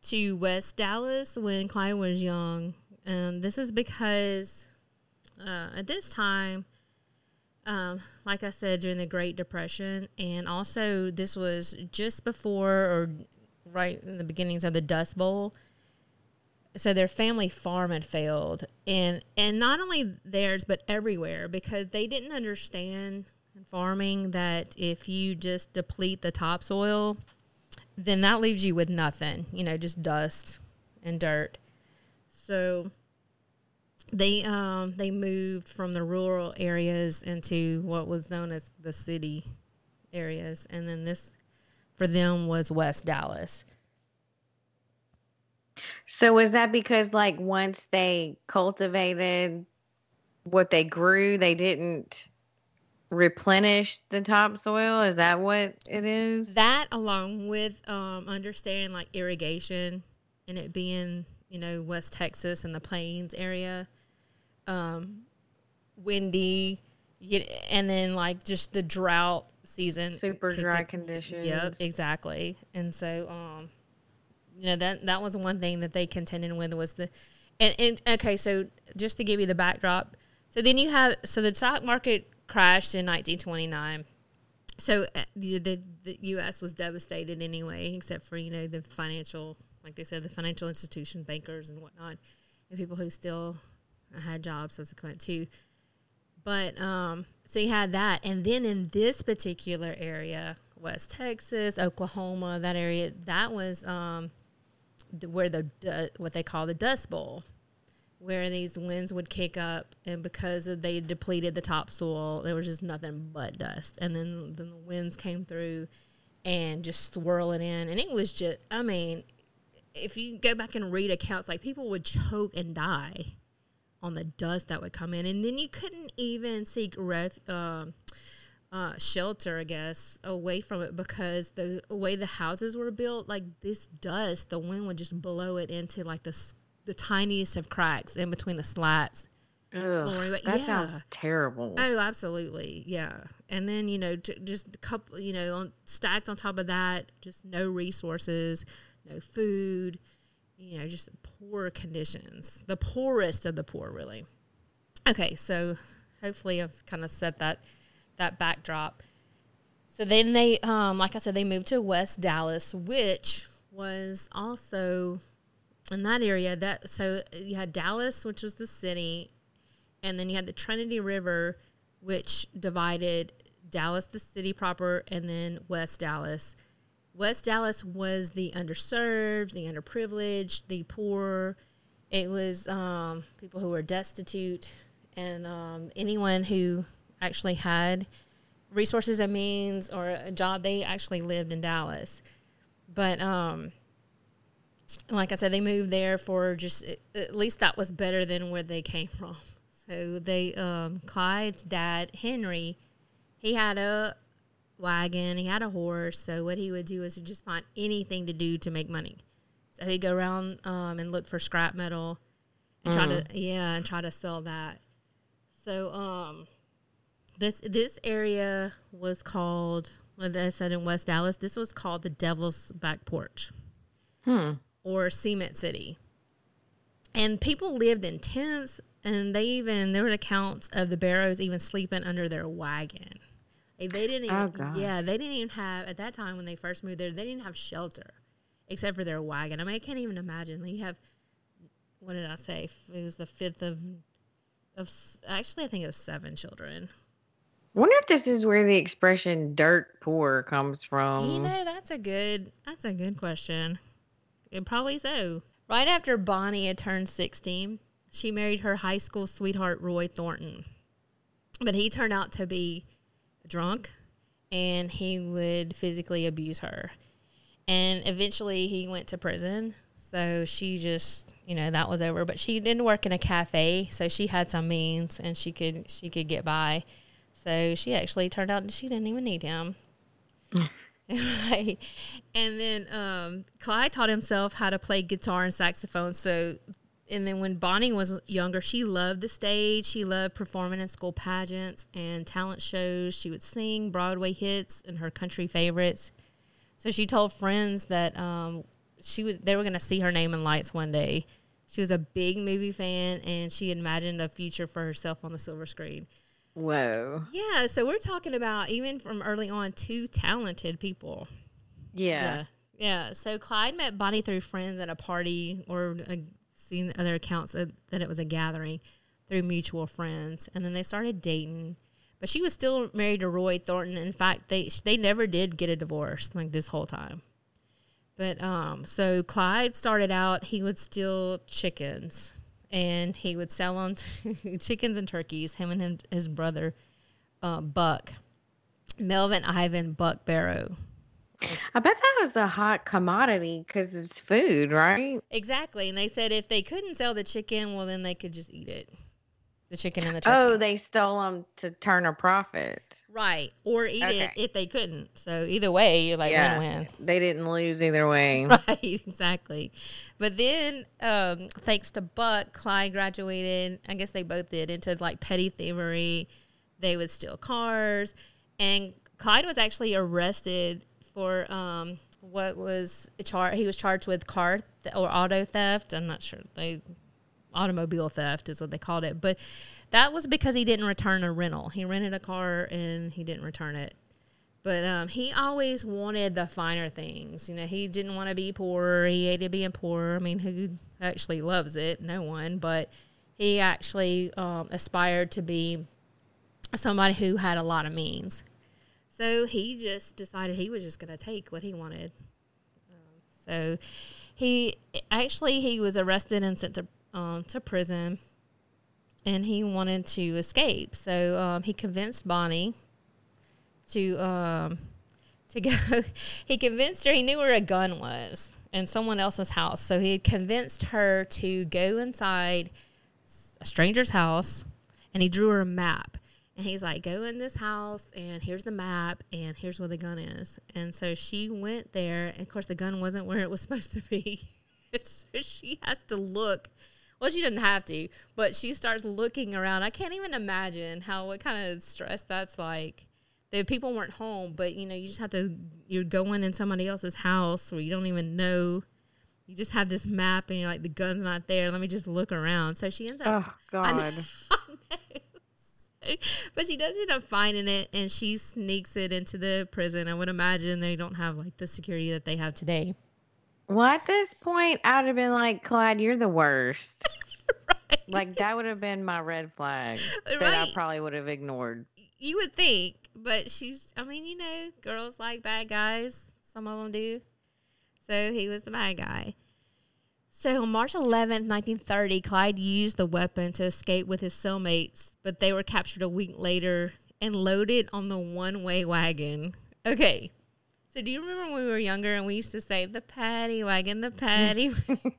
to West Dallas when Clyde was young. And this is because uh, at this time, um, like I said, during the Great Depression, and also this was just before or right in the beginnings of the Dust Bowl. So their family farm had failed. And, and not only theirs, but everywhere, because they didn't understand in farming that if you just deplete the topsoil, then that leaves you with nothing, you know, just dust and dirt. So they um, they moved from the rural areas into what was known as the city areas. And then this, for them, was West Dallas. So was that because, like, once they cultivated what they grew, they didn't replenish the topsoil? Is that what it is? That, along with um understanding like irrigation and it being, you know, West Texas and the plains area, um windy, you, and then like just the drought season, super dry it, conditions. Yep, exactly. And so um you know, that that was one thing that they contended with was the and, and okay, so just to give you the backdrop, so then you have so the stock market crashed in nineteen twenty-nine. So the, the the U S was devastated anyway, except for, you know, the financial, like they said, the financial institution, bankers and whatnot, and people who still had jobs subsequent to. But um, so you had that. And then in this particular area, West Texas, Oklahoma, that area, that was um, the, where the uh, what they call the Dust Bowl, where these winds would kick up, and because of they depleted the topsoil, there was just nothing but dust. And then, then the winds came through and just swirl it in. And it was just, I mean, if you go back and read accounts, like people would choke and die on the dust that would come in. And then you couldn't even seek ref, uh, uh, shelter, I guess, away from it, because the way the houses were built, like this dust, the wind would just blow it into like the sky, the tiniest of cracks in between the slats. Ugh, but, that yeah. sounds terrible. Oh, absolutely, yeah. And then, you know, t- just a couple, you know, on, stacked on top of that, just no resources, no food, you know, just poor conditions. The poorest of the poor, really. Okay, so hopefully I've kind of set that that backdrop. So then they, um, like I said, they moved to West Dallas, which was also... in that area, that so you had Dallas, which was the city, and then you had the Trinity River, which divided Dallas, the city proper, and then West Dallas. West Dallas was the underserved, the underprivileged, the poor. It was um, people who were destitute, and um, anyone who actually had resources and means or a job. They actually lived in Dallas. But um, like I said, they moved there for just, at least that was better than where they came from. So they, um, Clyde's dad, Henry, he had a wagon, he had a horse. So what he would do is just find anything to do to make money. So he'd go around um, and look for scrap metal and mm. try to, yeah, and try to sell that. So um, this this area was called, like I said, in West Dallas, this was called the Devil's Back Porch hmm. or Cement City. And people lived in tents, and they even, there were accounts of the Barrows even sleeping under their wagon. They didn't even, oh, God. yeah, they didn't even have, at that time when they first moved there, they didn't have shelter except for their wagon. I mean, I can't even imagine. Like, you have, what did I say? It was the fifth of, of actually, I think it was seven children. I wonder if this is where the expression dirt poor comes from. You know, that's a good, that's a good question. And probably so. Right after Bonnie had turned sixteen, she married her high school sweetheart, Roy Thornton. But he turned out to be drunk, and he would physically abuse her, and eventually he went to prison. So she just, you know, that was over. But she didn't work in a cafe, so she had some means, and she could she could get by. So she actually turned out she didn't even need him. Right. And then um Clyde taught himself how to play guitar and saxophone. So and then when Bonnie was younger, she loved the stage. She loved performing in school pageants and talent shows. She would sing Broadway hits and her country favorites. So she told friends that um, she was they were going to see her name in lights one day. She was a big movie fan, and she imagined a future for herself on the silver screen. Whoa. Yeah, so we're talking about, even from early on, two talented people. Yeah. Yeah, yeah. So Clyde met Bonnie through friends at a party or a seen other accounts of, that it was a gathering through mutual friends, and then they started dating. But she was still married to Roy Thornton. In fact, they they never did get a divorce, like, this whole time. But um, so Clyde started out, he would steal chickens, and he would sell them to chickens and turkeys. Him and him, his brother uh, Buck, Melvin Ivan Buck Barrow. I bet that was a hot commodity because it's food, right? Exactly. And they said if they couldn't sell the chicken, well, then they could just eat it. The chicken and the turkey. Oh, they stole them to turn a profit. Right. Or eat okay. it if they couldn't. So either way, you're like, yeah, win-win. They didn't lose either way. Right, exactly. But then, um, thanks to Buck, Clyde graduated, I guess they both did, into like petty thievery. They would steal cars. And Clyde was actually arrested for um, what was char- he was charged with car th- or auto theft. I'm not sure. They automobile theft is what they called it. But that was because he didn't return a rental. He rented a car and he didn't return it. But um, he always wanted the finer things. You know, he didn't want to be poor. He hated being poor. I mean, who actually loves it? No one. But he actually um, aspired to be somebody who had a lot of means. So he just decided he was just going to take what he wanted. Um, so he actually he was arrested and sent to um, to prison, and he wanted to escape. So um, he convinced Bonnie to um, to go. He convinced her. He knew where a gun was in someone else's house. So he convinced her to go inside a stranger's house, and he drew her a map. And he's like, go in this house, and here's the map, and here's where the gun is. And so she went there, and of course the gun wasn't where it was supposed to be. So she has to look. Well, she didn't have to, but she starts looking around. I can't even imagine how what kind of stress that's like. The people weren't home, but, you know, you just have to, you're going in somebody else's house where you don't even know. You just have this map, and you're like, the gun's not there. Let me just look around. So she ends up. Oh, God. But she does end up finding it, and she sneaks it into the prison. I would imagine they don't have, like, the security that they have today. Well, at this point, I would have been like, Clyde, you're the worst. Right. Like, that would have been my red flag that right. I probably would have ignored. You would think, but she's, I mean, you know, girls like bad guys. Some of them do. So he was the bad guy. So on March eleventh, nineteen thirty, Clyde used the weapon to escape with his cellmates, but they were captured a week later and loaded on the one-way wagon. Okay. So do you remember when we were younger and we used to say, the paddy wagon, the paddy wagon?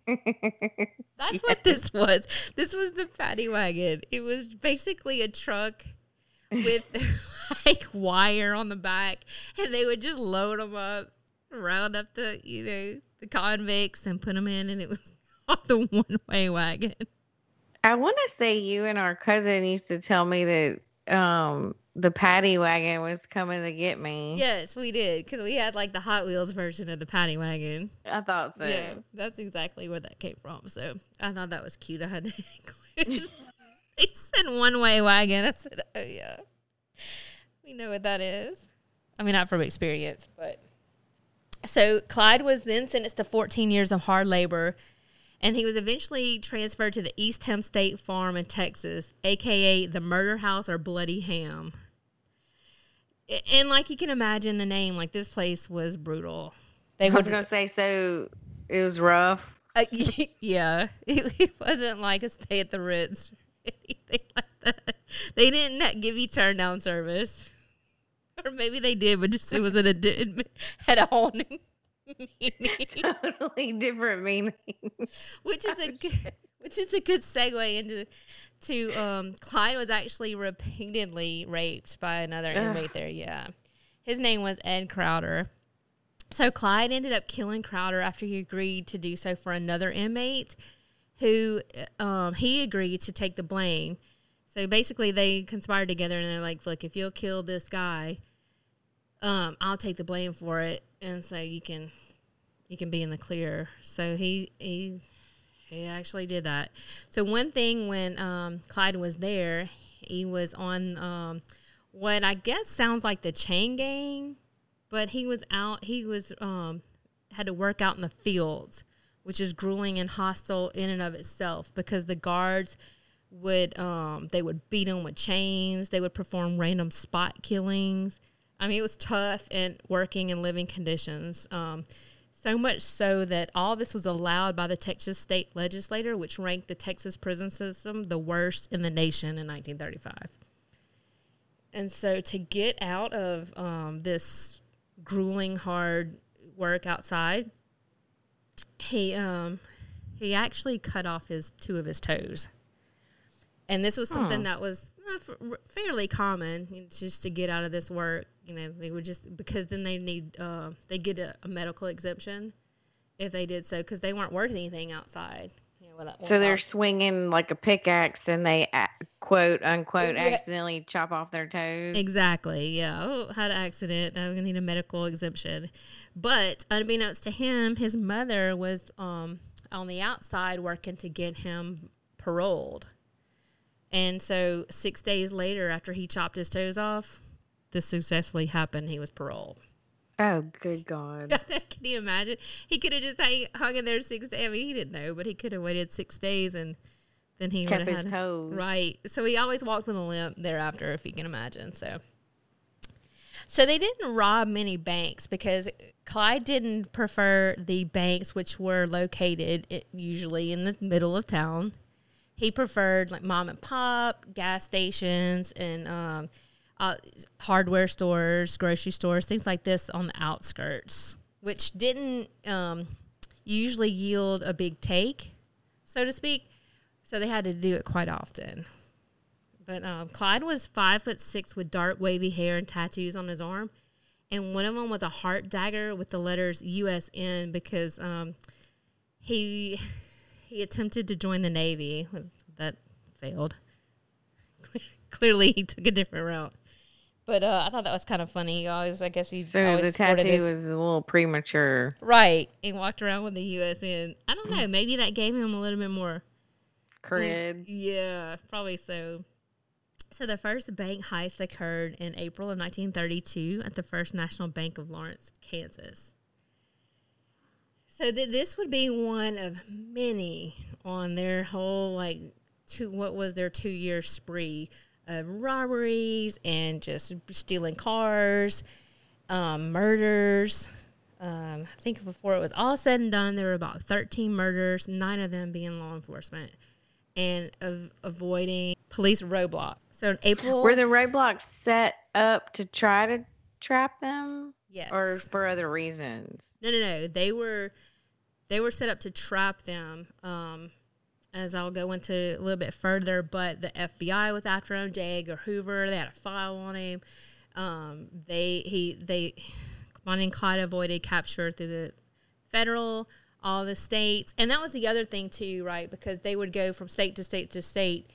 That's yes. what this was. This was the paddy wagon. It was basically a truck with like wire on the back, and they would just load them up, round up the, you know, the convicts and put them in, and it was the one-way wagon. I want to say you and our cousin used to tell me that um, the paddy wagon was coming to get me. Yes, we did, because we had like the Hot Wheels version of the paddy wagon. I thought so. Yeah, that's exactly where that came from. So I thought that was cute. I had to include. They said one-way wagon. I said, oh, yeah. We know what that is. I mean, not from experience, but. So Clyde was then sentenced to fourteen years of hard labor, and he was eventually transferred to the East Ham State Farm in Texas, a k a the Murder House or Bloody Ham. And like you can imagine the name, like this place was brutal. They I was going to say, so it was rough. Uh, yeah. It, it wasn't like a stay at the Ritz or anything like that. They didn't give you turn-down service. Or maybe they did, but just it was an it had a whole new meaning. Totally different meaning. Which is a good, which is a good segue into to um, Clyde was actually repeatedly raped by another Ugh. inmate there. Yeah, his name was Ed Crowder. So Clyde ended up killing Crowder after he agreed to do so for another inmate, who um, he agreed to take the blame. So basically, they conspired together, and they're like, "Look, if you'll kill this guy, um, I'll take the blame for it, and so you can, you can be in the clear." So he he he actually did that. So one thing when um, Clyde was there, he was on um, what I guess sounds like the chain gang, but he was out. He was um, had to work out in the fields, which is grueling and hostile in and of itself because the guards. Would um they would beat him with chains. They would perform random spot killings. I mean, it was tough and working and living conditions. Um, so much so that all this was allowed by the Texas state legislature, which ranked the Texas prison system the worst in the nation in nineteen thirty-five. And so to get out of um, this grueling, hard work outside, he um he actually cut off his two of his toes. And this was something huh. that was fairly common, you know, just to get out of this work. You know, they would just, because then they need, uh, they get a, a medical exemption if they did so, because they weren't working anything outside. You know, that so they're off. swinging like a pickaxe and they, uh, quote, unquote, yeah. accidentally chop off their toes. Exactly, yeah. Oh, had an accident. I'm going to need a medical exemption. But unbeknownst to him, his mother was um, on the outside working to get him paroled. And so six days later, after he chopped his toes off, this successfully happened. He was paroled. Oh, good God. Can you imagine? He could have just hang, hung in there six days. I mean, he didn't know, but he could have waited six days and then he would have had his toes. Right. So he always walked with a limp thereafter, if you can imagine. So, so they didn't rob many banks because Clyde didn't prefer the banks, which were located usually in the middle of town. He preferred like mom and pop, gas stations, and um, uh, hardware stores, grocery stores, things like this on the outskirts, which didn't um, usually yield a big take, so to speak. So they had to do it quite often. But um, Clyde was five foot six with dark wavy hair and tattoos on his arm, and one of them was a heart dagger with the letters U S N because um, he. He attempted to join the Navy. That failed. Clearly, he took a different route. But uh, I thought that was kind of funny. He always, I guess he so always the tattoo his... was a little premature. Right. He walked around with the U S N. I don't know. Maybe that gave him a little bit more... cred. Yeah, probably so. So the first bank heist occurred in April of nineteen thirty-two at the First National Bank of Lawrence, Kansas. So th- this would be one of many on their whole, like, two, what was their two-year spree of robberies and just stealing cars, um, murders. Um, I think before it was all said and done, there were about thirteen murders, nine of them being law enforcement. and av- avoiding police roadblocks. So in April... Were the roadblocks set up to try to trap them? Yes. Or for other reasons? No, no, no. They were they were set up to trap them, um, as I'll go into a little bit further, but the F B I was after him, J. Edgar Hoover. They had a file on him. Um, they, he, they, Bonnie and Clyde avoided capture through the federal... all the states. And that was the other thing too, right? Because they would go from state to state to state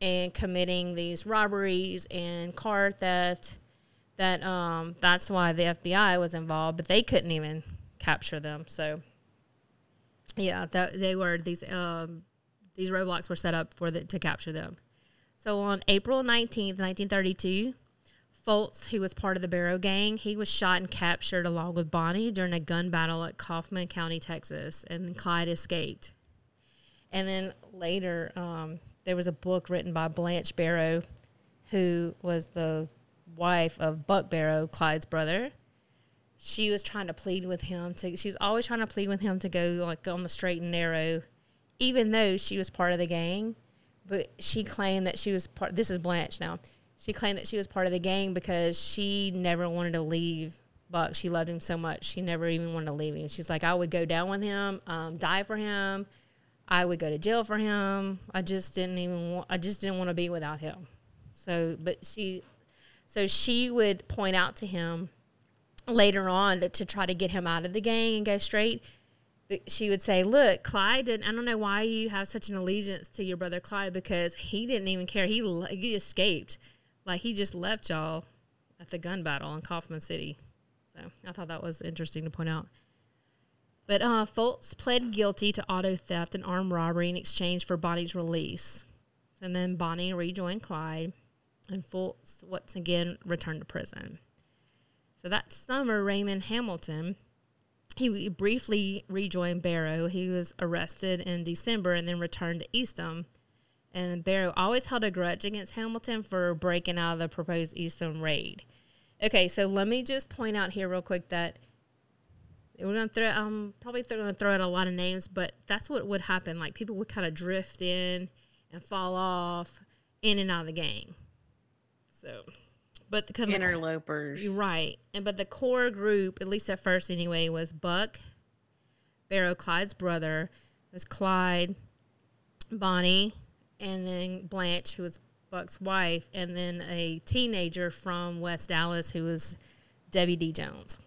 and committing these robberies and car theft. That um, that's why the F B I was involved, but they couldn't even capture them. So yeah, that, they were these um, these roadblocks were set up for the, to capture them. So on April nineteenth, nineteen thirty-two, Fults, who was part of the Barrow gang, he was shot and captured along with Bonnie during a gun battle at Kaufman County, Texas, and Clyde escaped. And then later, um, there was a book written by Blanche Barrow, who was the wife of Buck Barrow, Clyde's brother. She was trying to plead with him to. She was always trying to plead with him to go like on the straight and narrow, even though she was part of the gang. But she claimed that she was part. This is Blanche now. She claimed that she was part of the gang because she never wanted to leave Buck. She loved him so much. She never even wanted to leave him. She's like, I would go down with him, um, die for him. I would go to jail for him. I just didn't even want, I just didn't want to be without him. So, but she, so she would point out to him later on that to try to get him out of the gang and go straight. But she would say, look, Clyde didn't, I don't know why you have such an allegiance to your brother Clyde because he didn't even care. He, he escaped. Like, he just left y'all at the gun battle in Kaufman City. So, I thought that was interesting to point out. But uh, Fults pled guilty to auto theft and armed robbery in exchange for Bonnie's release. And then Bonnie rejoined Clyde, and Fults once again returned to prison. So, that summer, Raymond Hamilton, he briefly rejoined Barrow. He was arrested in December and then returned to Eastham. And Barrow always held a grudge against Hamilton for breaking out of the proposed Eastham raid. Okay, so let me just point out here real quick that we're gonna throw. I'm probably going to throw out a lot of names, but that's what would happen. Like people would kind of drift in and fall off, in and out of the gang. So, but the kind of interlopers, right? And but the core group, at least at first anyway, was Buck Barrow, Clyde's brother. It was Clyde, Bonnie. And then Blanche, who was Buck's wife, and then a teenager from West Dallas who was Debbie D. Jones.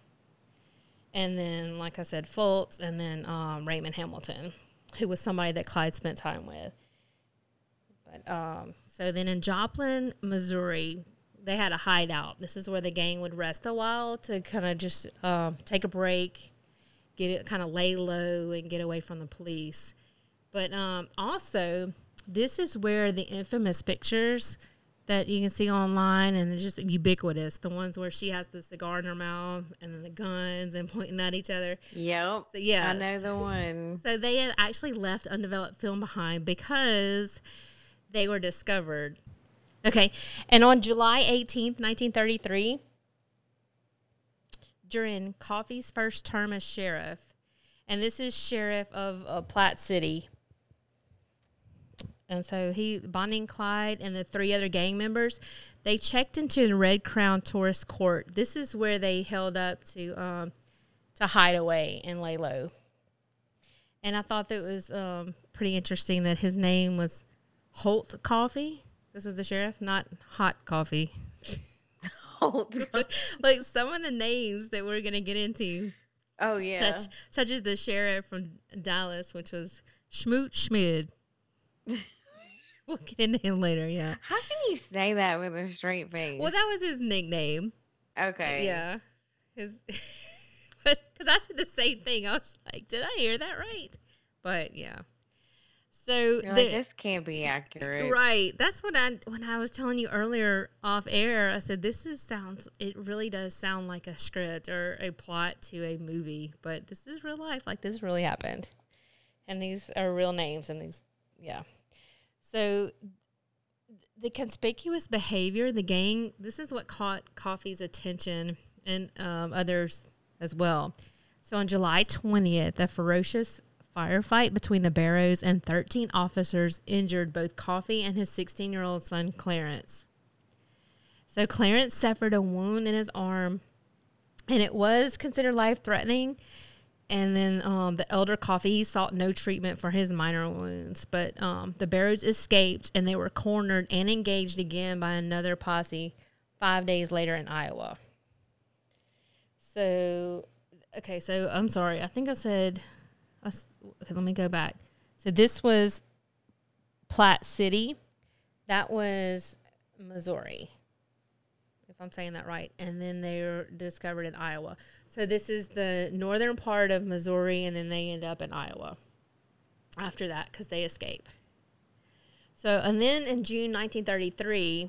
And then, like I said, Fults, and then um, Raymond Hamilton, who was somebody that Clyde spent time with. But um, so then in Joplin, Missouri, they had a hideout. This is where the gang would rest a while to kind of just uh, take a break, get it, kind of lay low and get away from the police. But um, also... This is where the infamous pictures that you can see online and just ubiquitous, the ones where she has the cigar in her mouth and then the guns and pointing at each other. Yep. So, yeah. I know the one. So they had actually left undeveloped film behind because they were discovered. Okay. And on July eighteenth, nineteen thirty-three, during Coffey's first term as sheriff, and this is sheriff of uh, Platte City. And so he, Bonnie and Clyde and the three other gang members, they checked into the Red Crown Tourist Court. This is where they held up to um, to hide away and lay low. And I thought that it was um, pretty interesting that his name was Holt Coffee. This was the sheriff, not Hot Coffee. Holt Coffee. Like some of the names that we're going to get into. Oh, yeah. Such, such as the sheriff from Dallas, which was Smoot Schmid. We'll get into him later, yeah. How can you say that with a straight face? Well, that was his nickname. Okay. Yeah. His, because I said the same thing. I was like, did I hear that right? But, yeah. So. You're like, the, this can't be accurate. Right. That's what I, when I was telling you earlier off air, I said, this is sounds, it really does sound like a script or a plot to a movie. But this is real life. Like, this really happened. And these are real names and these, yeah. So, the conspicuous behavior, the gang, this is what caught Coffey's attention and um, others as well. So, on July twentieth, a ferocious firefight between the Barrows and thirteen officers injured both Coffee and his sixteen-year-old son, Clarence. So Clarence suffered a wound in his arm, and it was considered life-threatening. And then um, the elder Coffee sought no treatment for his minor wounds. But um, the Barrows escaped, and they were cornered and engaged again by another posse five days later in Iowa. So, okay, so I'm sorry. I think I said, I, okay, let me go back. So this was Platte City. That was Missouri, if I'm saying that right. And then they were discovered in Iowa. So this is the northern part of Missouri, and then they end up in Iowa after that because they escape. So, and then in June nineteen thirty-three,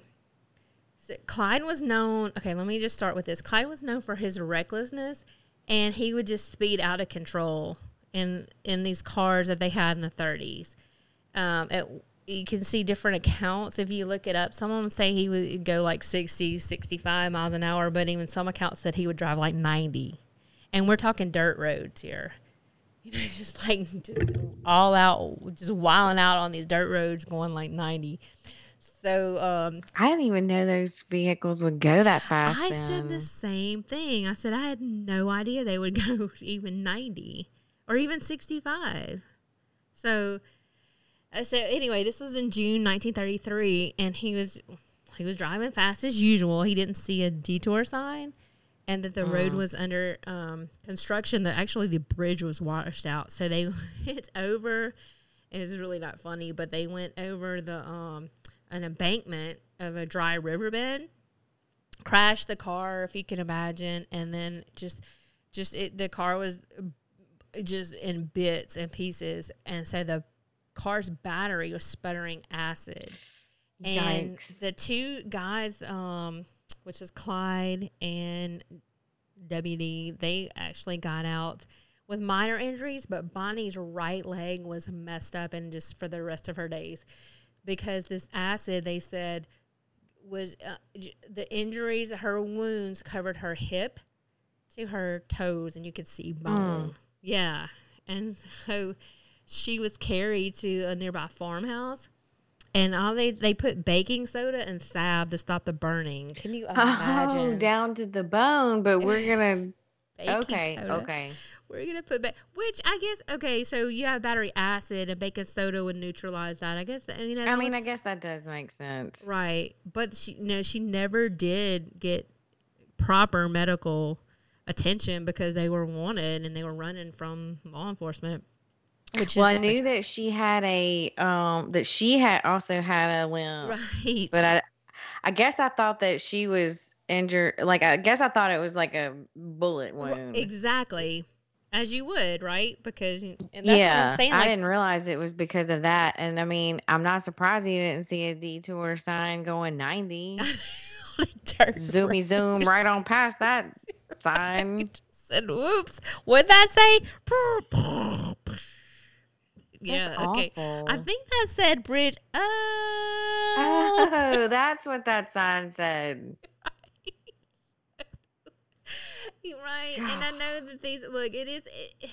so Clyde was known, okay, let me just start with this. Clyde was known for his recklessness, and he would just speed out of control in in these cars that they had in the thirties. Um, at, you can see different accounts if you look it up. Some of them say he would go like sixty, sixty-five miles an hour, but even some accounts said he would drive like ninety. And we're talking dirt roads here. You know, just like just all out, just wilding out on these dirt roads going like ninety. So um, I didn't even know those vehicles would go that fast. I then. said the same thing. I said I had no idea they would go even ninety or even sixty-five. So... So anyway, this was in June nineteen thirty-three, and he was he was driving fast as usual. He didn't see a detour sign, and that the uh. road was under um, construction. That actually the bridge was washed out, so they went over. And it's really not funny, but they went over the um, an embankment of a dry riverbed, crashed the car, if you can imagine, and then just just it, the car was just in bits and pieces, and so the car's battery was sputtering acid. And Yikes. The two guys, um, which is Clyde and W D, they actually got out with minor injuries, but Bonnie's right leg was messed up and just for the rest of her days because this acid, they said, was uh, the injuries, her wounds covered her hip to her toes, and you could see bone. Mm. Yeah. And so... she was carried to a nearby farmhouse, and all they they put baking soda and salve to stop the burning. Can you imagine? Oh, down to the bone, but we're gonna okay, soda. okay. We're gonna put back, which I guess okay. So you have battery acid, and baking soda would neutralize that. I guess you know. I mean, was, I guess that does make sense, right? But she, you know, she never did get proper medical attention because they were wanted and they were running from law enforcement. Which well, is I knew special. that she had a um, that she had also had a limp, right? But I, I guess I thought that she was injured. Like I guess I thought it was like a bullet wound. Well, exactly, as you would, right? Because and that's yeah, what I'm saying, like, I didn't realize it was because of that. And I mean, I'm not surprised you didn't see a detour sign going ninety. Zoomy right. zoom right on past that right. sign. And whoops, what'd that say? Yeah, that's okay. Awful. I think that said bridge out. Oh, that's what that sign said. Right. right. And I know that these, look, it is, it,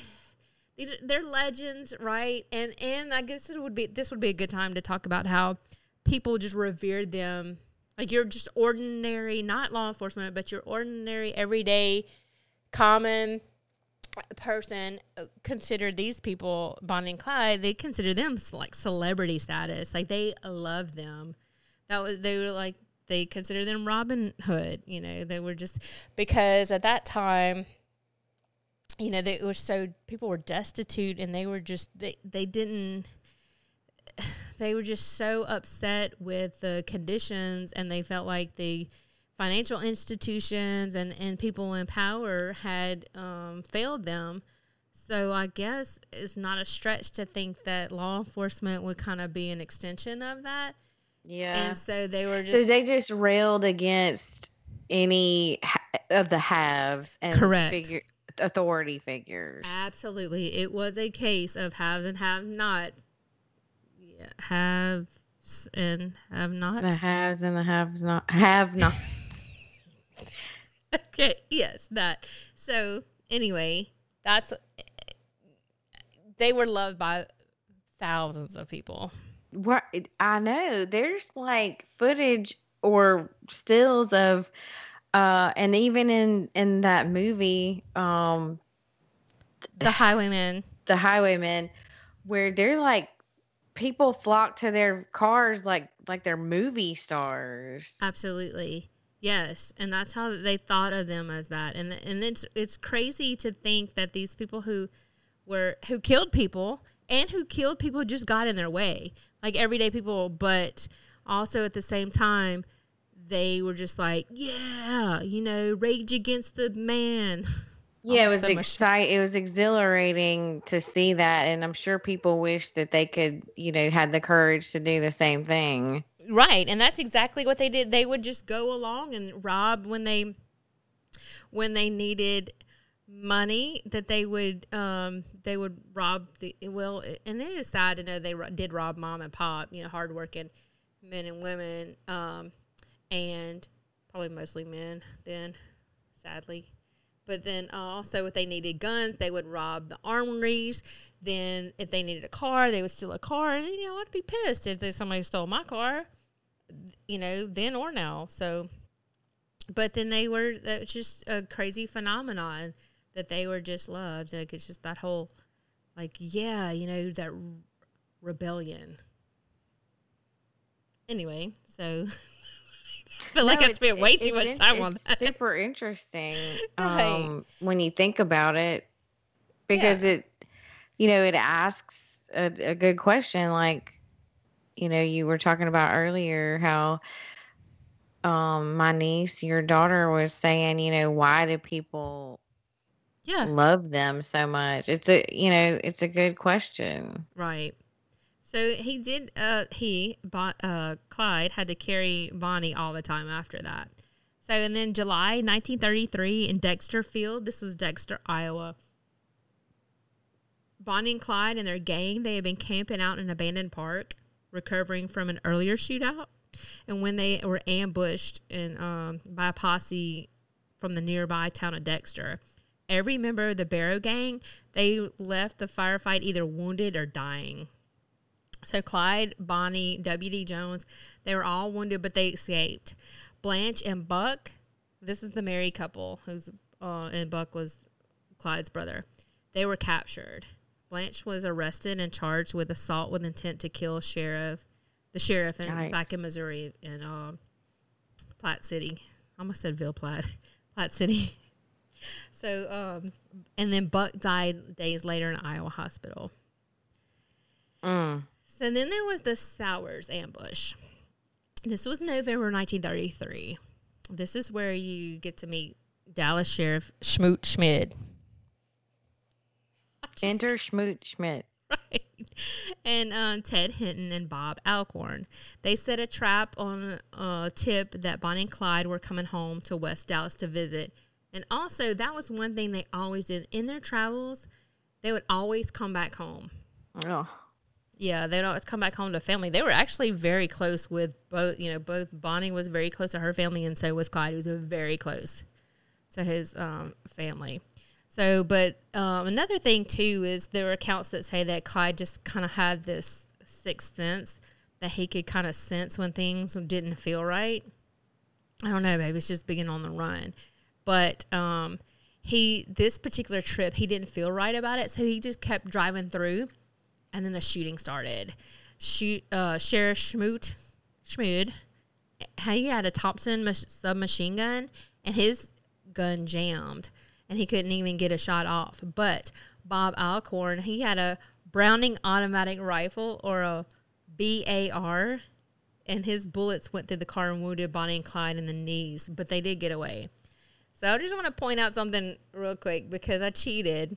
these are, they're legends, right? And and I guess it would be, this would be a good time to talk about how people just revered them. Like you're just ordinary, not law enforcement, but you're ordinary, everyday, common person considered these people, Bonnie and Clyde, they consider them like celebrity status. Like they love them. That was, they were like, they consider them Robin Hood, you know, they were just, because at that time, you know, they were so, people were destitute and they were just, they, they didn't, they were just so upset with the conditions and they felt like the financial institutions and, and people in power had um, failed them. So I guess it's not a stretch to think that law enforcement would kind of be an extension of that. Yeah. And so they were just... So they just railed against any ha- of the haves and correct. Figure, authority figures. Absolutely. It was a case of haves and have-nots. Yeah, haves and have-nots. The haves and the have-nots. Have-nots. Okay, yes, that. So, anyway, that's they were loved by thousands of people. What, I know. There's like footage or stills of, uh, and even in, in that movie, um, The Highwaymen, The Highwaymen, where they're like, people flock to their cars like, like they're movie stars. Absolutely. Yes. And that's how they thought of them, as that. And, and it's, it's crazy to think that these people who were, who killed people and who killed people just got in their way, like everyday people, but also at the same time, they were just like, yeah, you know, rage against the man. Yeah, it was so exciting. It was exhilarating to see that, and I'm sure people wish that they could, you know, had the courage to do the same thing. Right, and that's exactly what they did. They would just go along and rob when they, when they needed money. That they would, um, they would rob the well. And it is sad to know they did rob mom and pop, you know, hardworking men and women, um, and probably mostly men. Then, sadly. But then also if they needed guns, they would rob the armories. Then if they needed a car, they would steal a car. And, you know, I'd be pissed if somebody stole my car, you know, then or now. So, but then they were, it's just a crazy phenomenon that they were just loved. Like, it's just that whole, like, yeah, you know, that rebellion. Anyway, so... I feel no, like I spent way too much time on that. It's super interesting um, right. when you think about it, because yeah. it, you know, it asks a, a good question. Like, you know, you were talking about earlier how um, my niece, your daughter, was saying, you know, why do people yeah. love them so much? It's a, you know, it's a good question. Right. So he did, uh, he, bon, uh, Clyde, had to carry Bonnie all the time after that. So, and then July nineteen thirty-three in Dexter Field, this was Dexter, Iowa. Bonnie and Clyde and their gang, they had been camping out in an abandoned park, recovering from an earlier shootout. And when they were ambushed in, um, by a posse from the nearby town of Dexter, every member of the Barrow gang, they left the firefight either wounded or dying. So Clyde, Bonnie, W D. Jones, they were all wounded, but they escaped. Blanche and Buck, this is the married couple, who's uh, and Buck was Clyde's brother. They were captured. Blanche was arrested and charged with assault with intent to kill sheriff, the sheriff in, nice. back in Missouri in um, Platte City. I almost said Ville Platte. Platte City. So, um, and then Buck died days later in an Iowa hospital. Mm. So then there was the Sowers ambush. This was November nineteen thirty-three. This is where you get to meet Dallas Sheriff Smoot Schmid. Just, Enter Smoot Schmid. Right. And um, Ted Hinton and Bob Alcorn. They set a trap on a tip that Bonnie and Clyde were coming home to West Dallas to visit. And also, that was one thing they always did. In their travels, they would always come back home. Oh. Yeah, they'd always come back home to family. They were actually very close with both, you know, both Bonnie was very close to her family, and so was Clyde, who was very close to his um, family. So, but um, another thing, too, is there were accounts that say that Clyde just kind of had this sixth sense that he could kind of sense when things didn't feel right. I don't know, maybe it's just being on the run. But um, he, this particular trip, he didn't feel right about it, so he just kept driving through. And then the shooting started. Shoot, uh, Sheriff Smoot Schmid, he had a Thompson mach- submachine gun, and his gun jammed, and he couldn't even get a shot off. But Bob Alcorn, he had a Browning automatic rifle, or a B A R, and his bullets went through the car and wounded Bonnie and Clyde in the knees, but they did get away. So I just want to point out something real quick, because I cheated.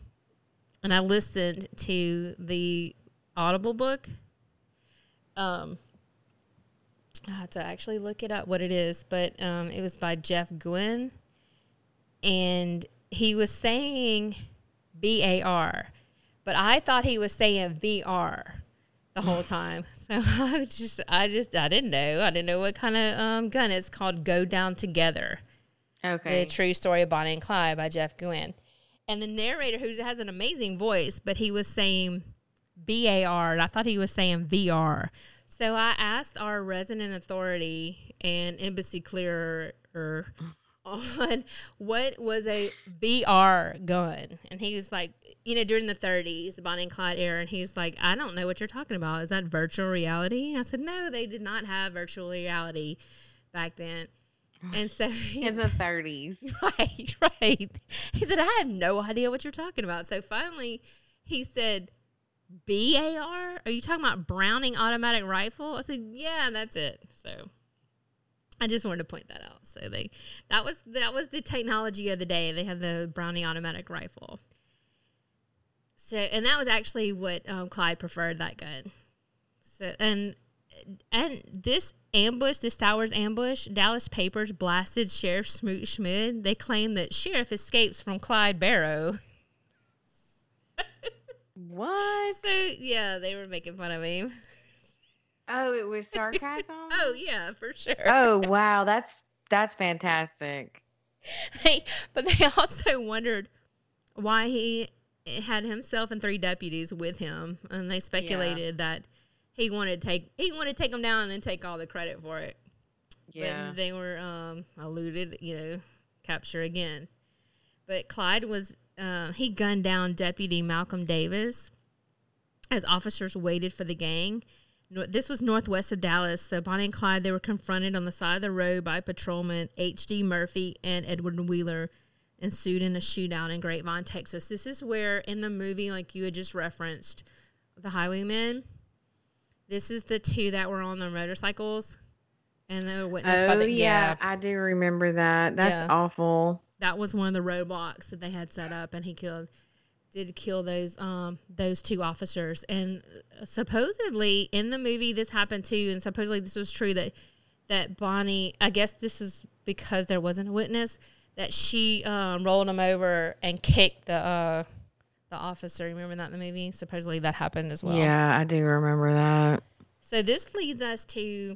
And I listened to the Audible book. Um, I had to actually look it up, what it is. But um, it was by Jeff Gwynn. And he was saying B A R. But I thought he was saying V R the whole time. So I just, I just, I didn't know. I didn't know what kind of um, gun. It's called Go Down Together. Okay. The True Story of Bonnie and Clyde by Jeff Gwynn. And the narrator, who has an amazing voice, but he was saying B A R, and I thought he was saying V R. So I asked our resident authority and embassy clearer on what was a V R gun. And he was like, you know, during the thirties, the Bonnie and Clyde era, and he was like, I don't know what you're talking about. Is that virtual reality? And I said, no, they did not have virtual reality back then. And so in the thirties, right, right. He said, "I have no idea what you're talking about." So finally, he said, "B A R? Are you talking about Browning automatic rifle?" I said, "Yeah, that's it." So I just wanted to point that out. So they that was that was the technology of the day. They had the Browning automatic rifle. So and that was actually what um, Clyde preferred, that gun. So and. And this ambush, this Towers ambush, Dallas papers blasted Sheriff Smoot Schmid. They claim that sheriff escapes from Clyde Barrow. What? So, yeah, they were making fun of him. Oh, it was sarcasm? Oh, yeah, for sure. Oh, wow. That's that's fantastic. Hey, but they also wondered why he had himself and three deputies with him. And they speculated yeah. that He wanted to take he wanted to take them down and then take all the credit for it. Yeah, but they were um, eluded, you know, capture again. But Clyde was uh, he gunned down Deputy Malcolm Davis as officers waited for the gang. No, this was northwest of Dallas. So Bonnie and Clyde, they were confronted on the side of the road by patrolmen H D Murphy and Edward Wheeler, ensued in a shootout in Grapevine, Texas. This is where in the movie, like you had just referenced, the Highwaymen. This is the two that were on the motorcycles, and they were witnessed oh, by the yeah, Gap. I do remember that. That's yeah. awful. That was one of the roadblocks that they had set up, and he killed, did kill those um those two officers. And supposedly in the movie, this happened too. And supposedly this was true that that Bonnie. I guess this is because there wasn't a witness that she um, rolled him over and kicked the. Uh, The officer, remember that in the movie? Supposedly that happened as well. Yeah, I do remember that. So this leads us to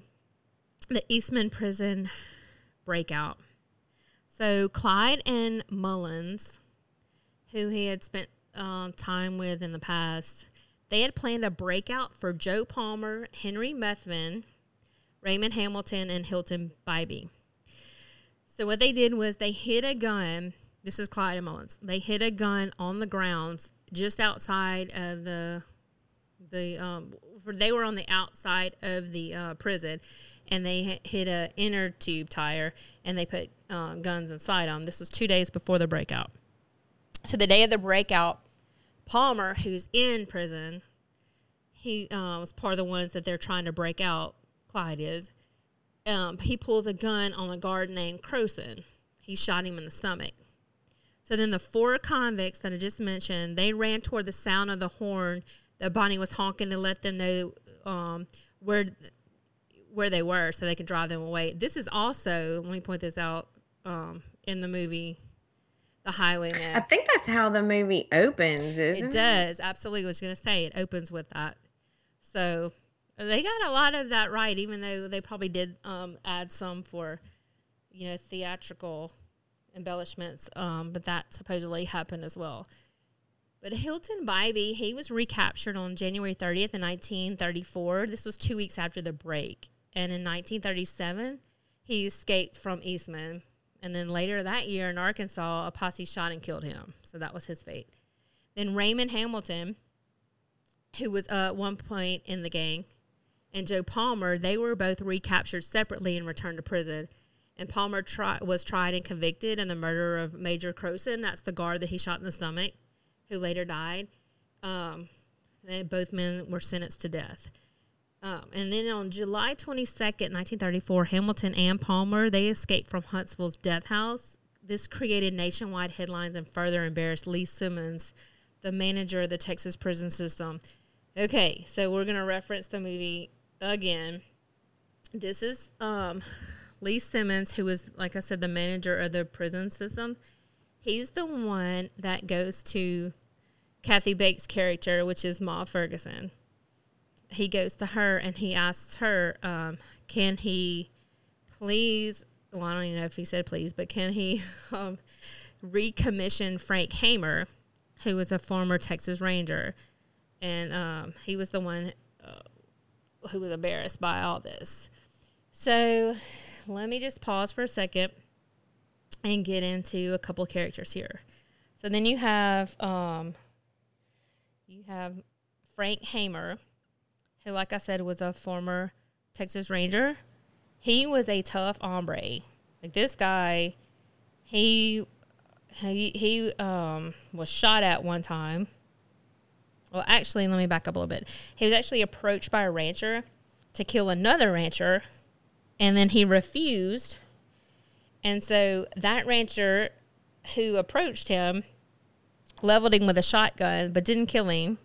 the Eastman prison breakout. So Clyde and Mullins, who he had spent um, time with in the past, they had planned a breakout for Joe Palmer, Henry Methvin, Raymond Hamilton, and Hilton Bybee. So what they did was they hid a gun. This is Clyde and Mullins. They hid a gun on the grounds just outside of the, the um, they were on the outside of the uh, prison, and they hit a inner tube tire, and they put um, guns inside them. This was two days before the breakout. So the day of the breakout, Palmer, who's in prison, he uh, was part of the ones that they're trying to break out, Clyde is, um, he pulls a gun on a guard named Croson. He shot him in the stomach. So then the four convicts that I just mentioned, they ran toward the sound of the horn that Bonnie was honking to let them know um, where where they were so they could drive them away. This is also, let me point this out, um, in the movie, The Highwaymen. I think that's how the movie opens, isn't it? It does, absolutely. I was going to say, it opens with that. So they got a lot of that right, even though they probably did um, add some for, you know, theatrical embellishments, um, but that supposedly happened as well. But Hilton Bybee, he was recaptured on January thirtieth in nineteen thirty-four. This was two weeks after the break. And in nineteen thirty-seven, he escaped from Eastman. And then later that year in Arkansas, a posse shot and killed him. So that was his fate. Then Raymond Hamilton, who was uh, at one point in the gang, and Joe Palmer, they were both recaptured separately and returned to prison. And Palmer tri- was tried and convicted in the murder of Major Croson. That's the guard that he shot in the stomach, who later died. Um, they, both men were sentenced to death. Um, and then on July twenty-second, nineteen thirty-four, Hamilton and Palmer, they escaped from Huntsville's death house. This created nationwide headlines and further embarrassed Lee Simmons, the manager of the Texas prison system. Okay, so we're going to reference the movie again. This is... Um, Lee Simmons, who was, like I said, the manager of the prison system, he's the one that goes to Kathy Bates' character, which is Ma Ferguson. He goes to her, and he asks her, um, can he please, well, I don't even know if he said please, but can he um, recommissioned Frank Hamer, who was a former Texas Ranger, and um, he was the one uh, who was embarrassed by all this. So let me just pause for a second and get into a couple of characters here. So then you have um, you have Frank Hamer, who, like I said, was a former Texas Ranger. He was a tough hombre. Like this guy, he he he um, was shot at one time. Well, actually, let me back up a little bit. He was actually approached by a rancher to kill another rancher, and then he refused. And so that rancher who approached him leveled him with a shotgun but didn't kill him.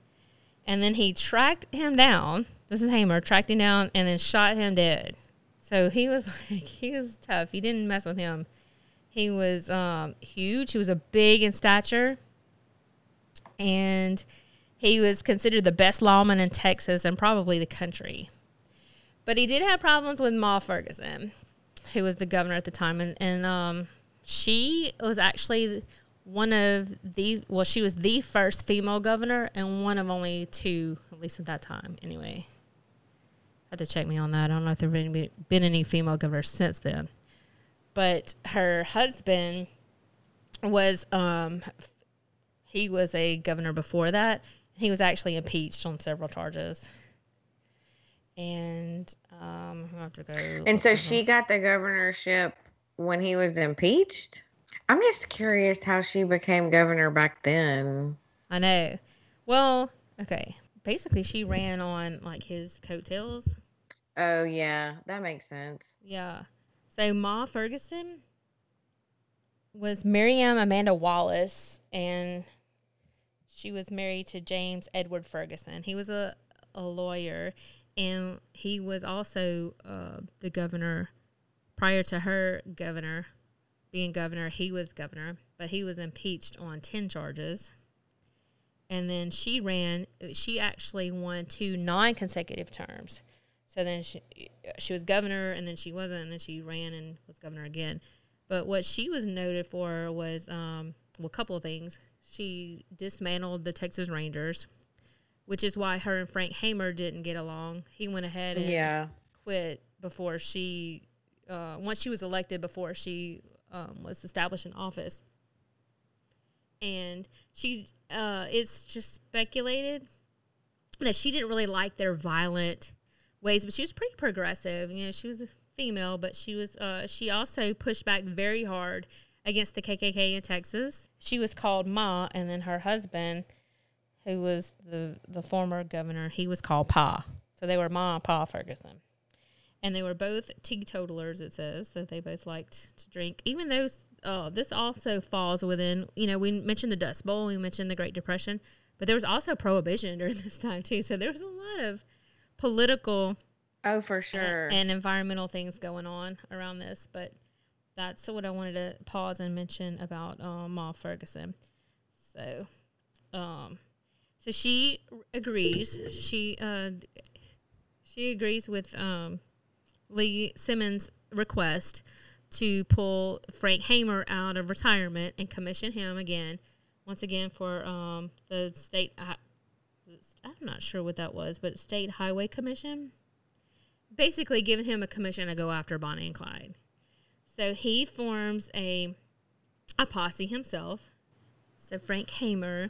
And then he tracked him down. This is Hamer. Tracked him down and then shot him dead. So he was like, he was tough. You didn't mess with him. He was um, huge. He was a big in stature. And he was considered the best lawman in Texas and probably the country. But he did have problems with Ma Ferguson, who was the governor at the time, and, and um, she was actually one of the, well, she was the first female governor and one of only two, at least at that time, anyway. I had to check me on that. I don't know if there have been, been any female governors since then. But her husband was, um, he was a governor before that. He was actually impeached on several charges. And um, I have to go. And so she got the governorship when he was impeached? I'm just curious how she became governor back then. I know. Well, okay. Basically, she ran on, like, his coattails. Oh, yeah. That makes sense. Yeah. So Ma Ferguson was Miriam Amanda Wallace, and she was married to James Edward Ferguson. He was a, a lawyer. And he was also uh, the governor, prior to her governor, being governor, he was governor, but he was impeached on ten charges. And then she ran, she actually won two non-consecutive terms. So then she, she was governor, and then she wasn't, and then she ran and was governor again. But what she was noted for was, um, well, a couple of things. She dismantled the Texas Rangers, which is why her and Frank Hamer didn't get along. He went ahead and yeah. quit before she, uh, once she was elected, before she um, was established in office. And she, uh, it's just speculated that she didn't really like their violent ways, but she was pretty progressive. You know, she was a female, but she was, uh, she also pushed back very hard against the K K K in Texas. She was called Ma, and then her husband, who was the, the former governor, he was called Pa. So they were Ma and Pa Ferguson. And they were both teetotalers, it says, that they both liked to drink. Even though uh, this also falls within, you know, we mentioned the Dust Bowl, we mentioned the Great Depression, but there was also Prohibition during this time, too. So there was a lot of political oh, for sure, and, and environmental things going on around this. But that's what I wanted to pause and mention about uh, Ma Ferguson. So, um... So she agrees. She uh, she agrees with um, Lee Simmons' request to pull Frank Hamer out of retirement and commission him again, once again for um, the state. I, I'm not sure what that was, but State Highway Commission, basically giving him a commission to go after Bonnie and Clyde. So he forms a a posse himself. So Frank Hamer,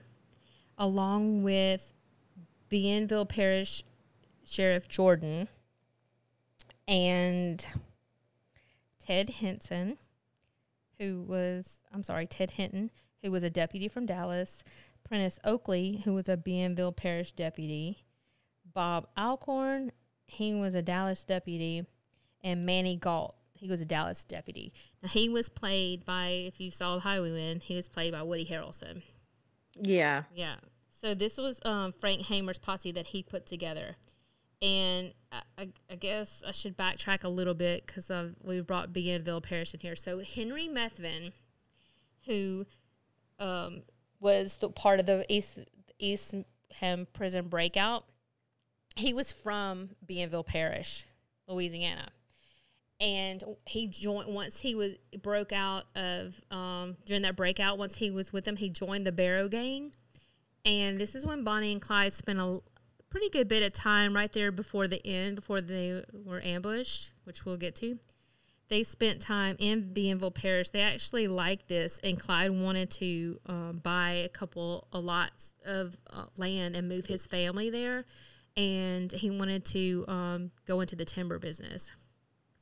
along with Bienville Parish Sheriff Jordan and Ted Hinton, who was, I'm sorry, Ted Hinton, who was a deputy from Dallas, Prentice Oakley, who was a Bienville Parish deputy, Bob Alcorn, he was a Dallas deputy, and Manny Galt, he was a Dallas deputy. Now, he was played by, if you saw Highwaymen, he was played by Woody Harrelson. Yeah. Yeah. So this was um, Frank Hamer's posse that he put together. And I, I, I guess I should backtrack a little bit because uh, we brought Bienville Parish in here. So Henry Methvin, who um, was the part of the East Eastham prison breakout, he was from Bienville Parish, Louisiana. And he joined once he was broke out of um, during that breakout. Once he was with them, he joined the Barrow gang. And this is when Bonnie and Clyde spent a pretty good bit of time right there before the end, before they were ambushed, which we'll get to. They spent time in Bienville Parish. They actually liked this, and Clyde wanted to um, buy a couple of lots of uh, land and move his family there. And he wanted to um, go into the timber business.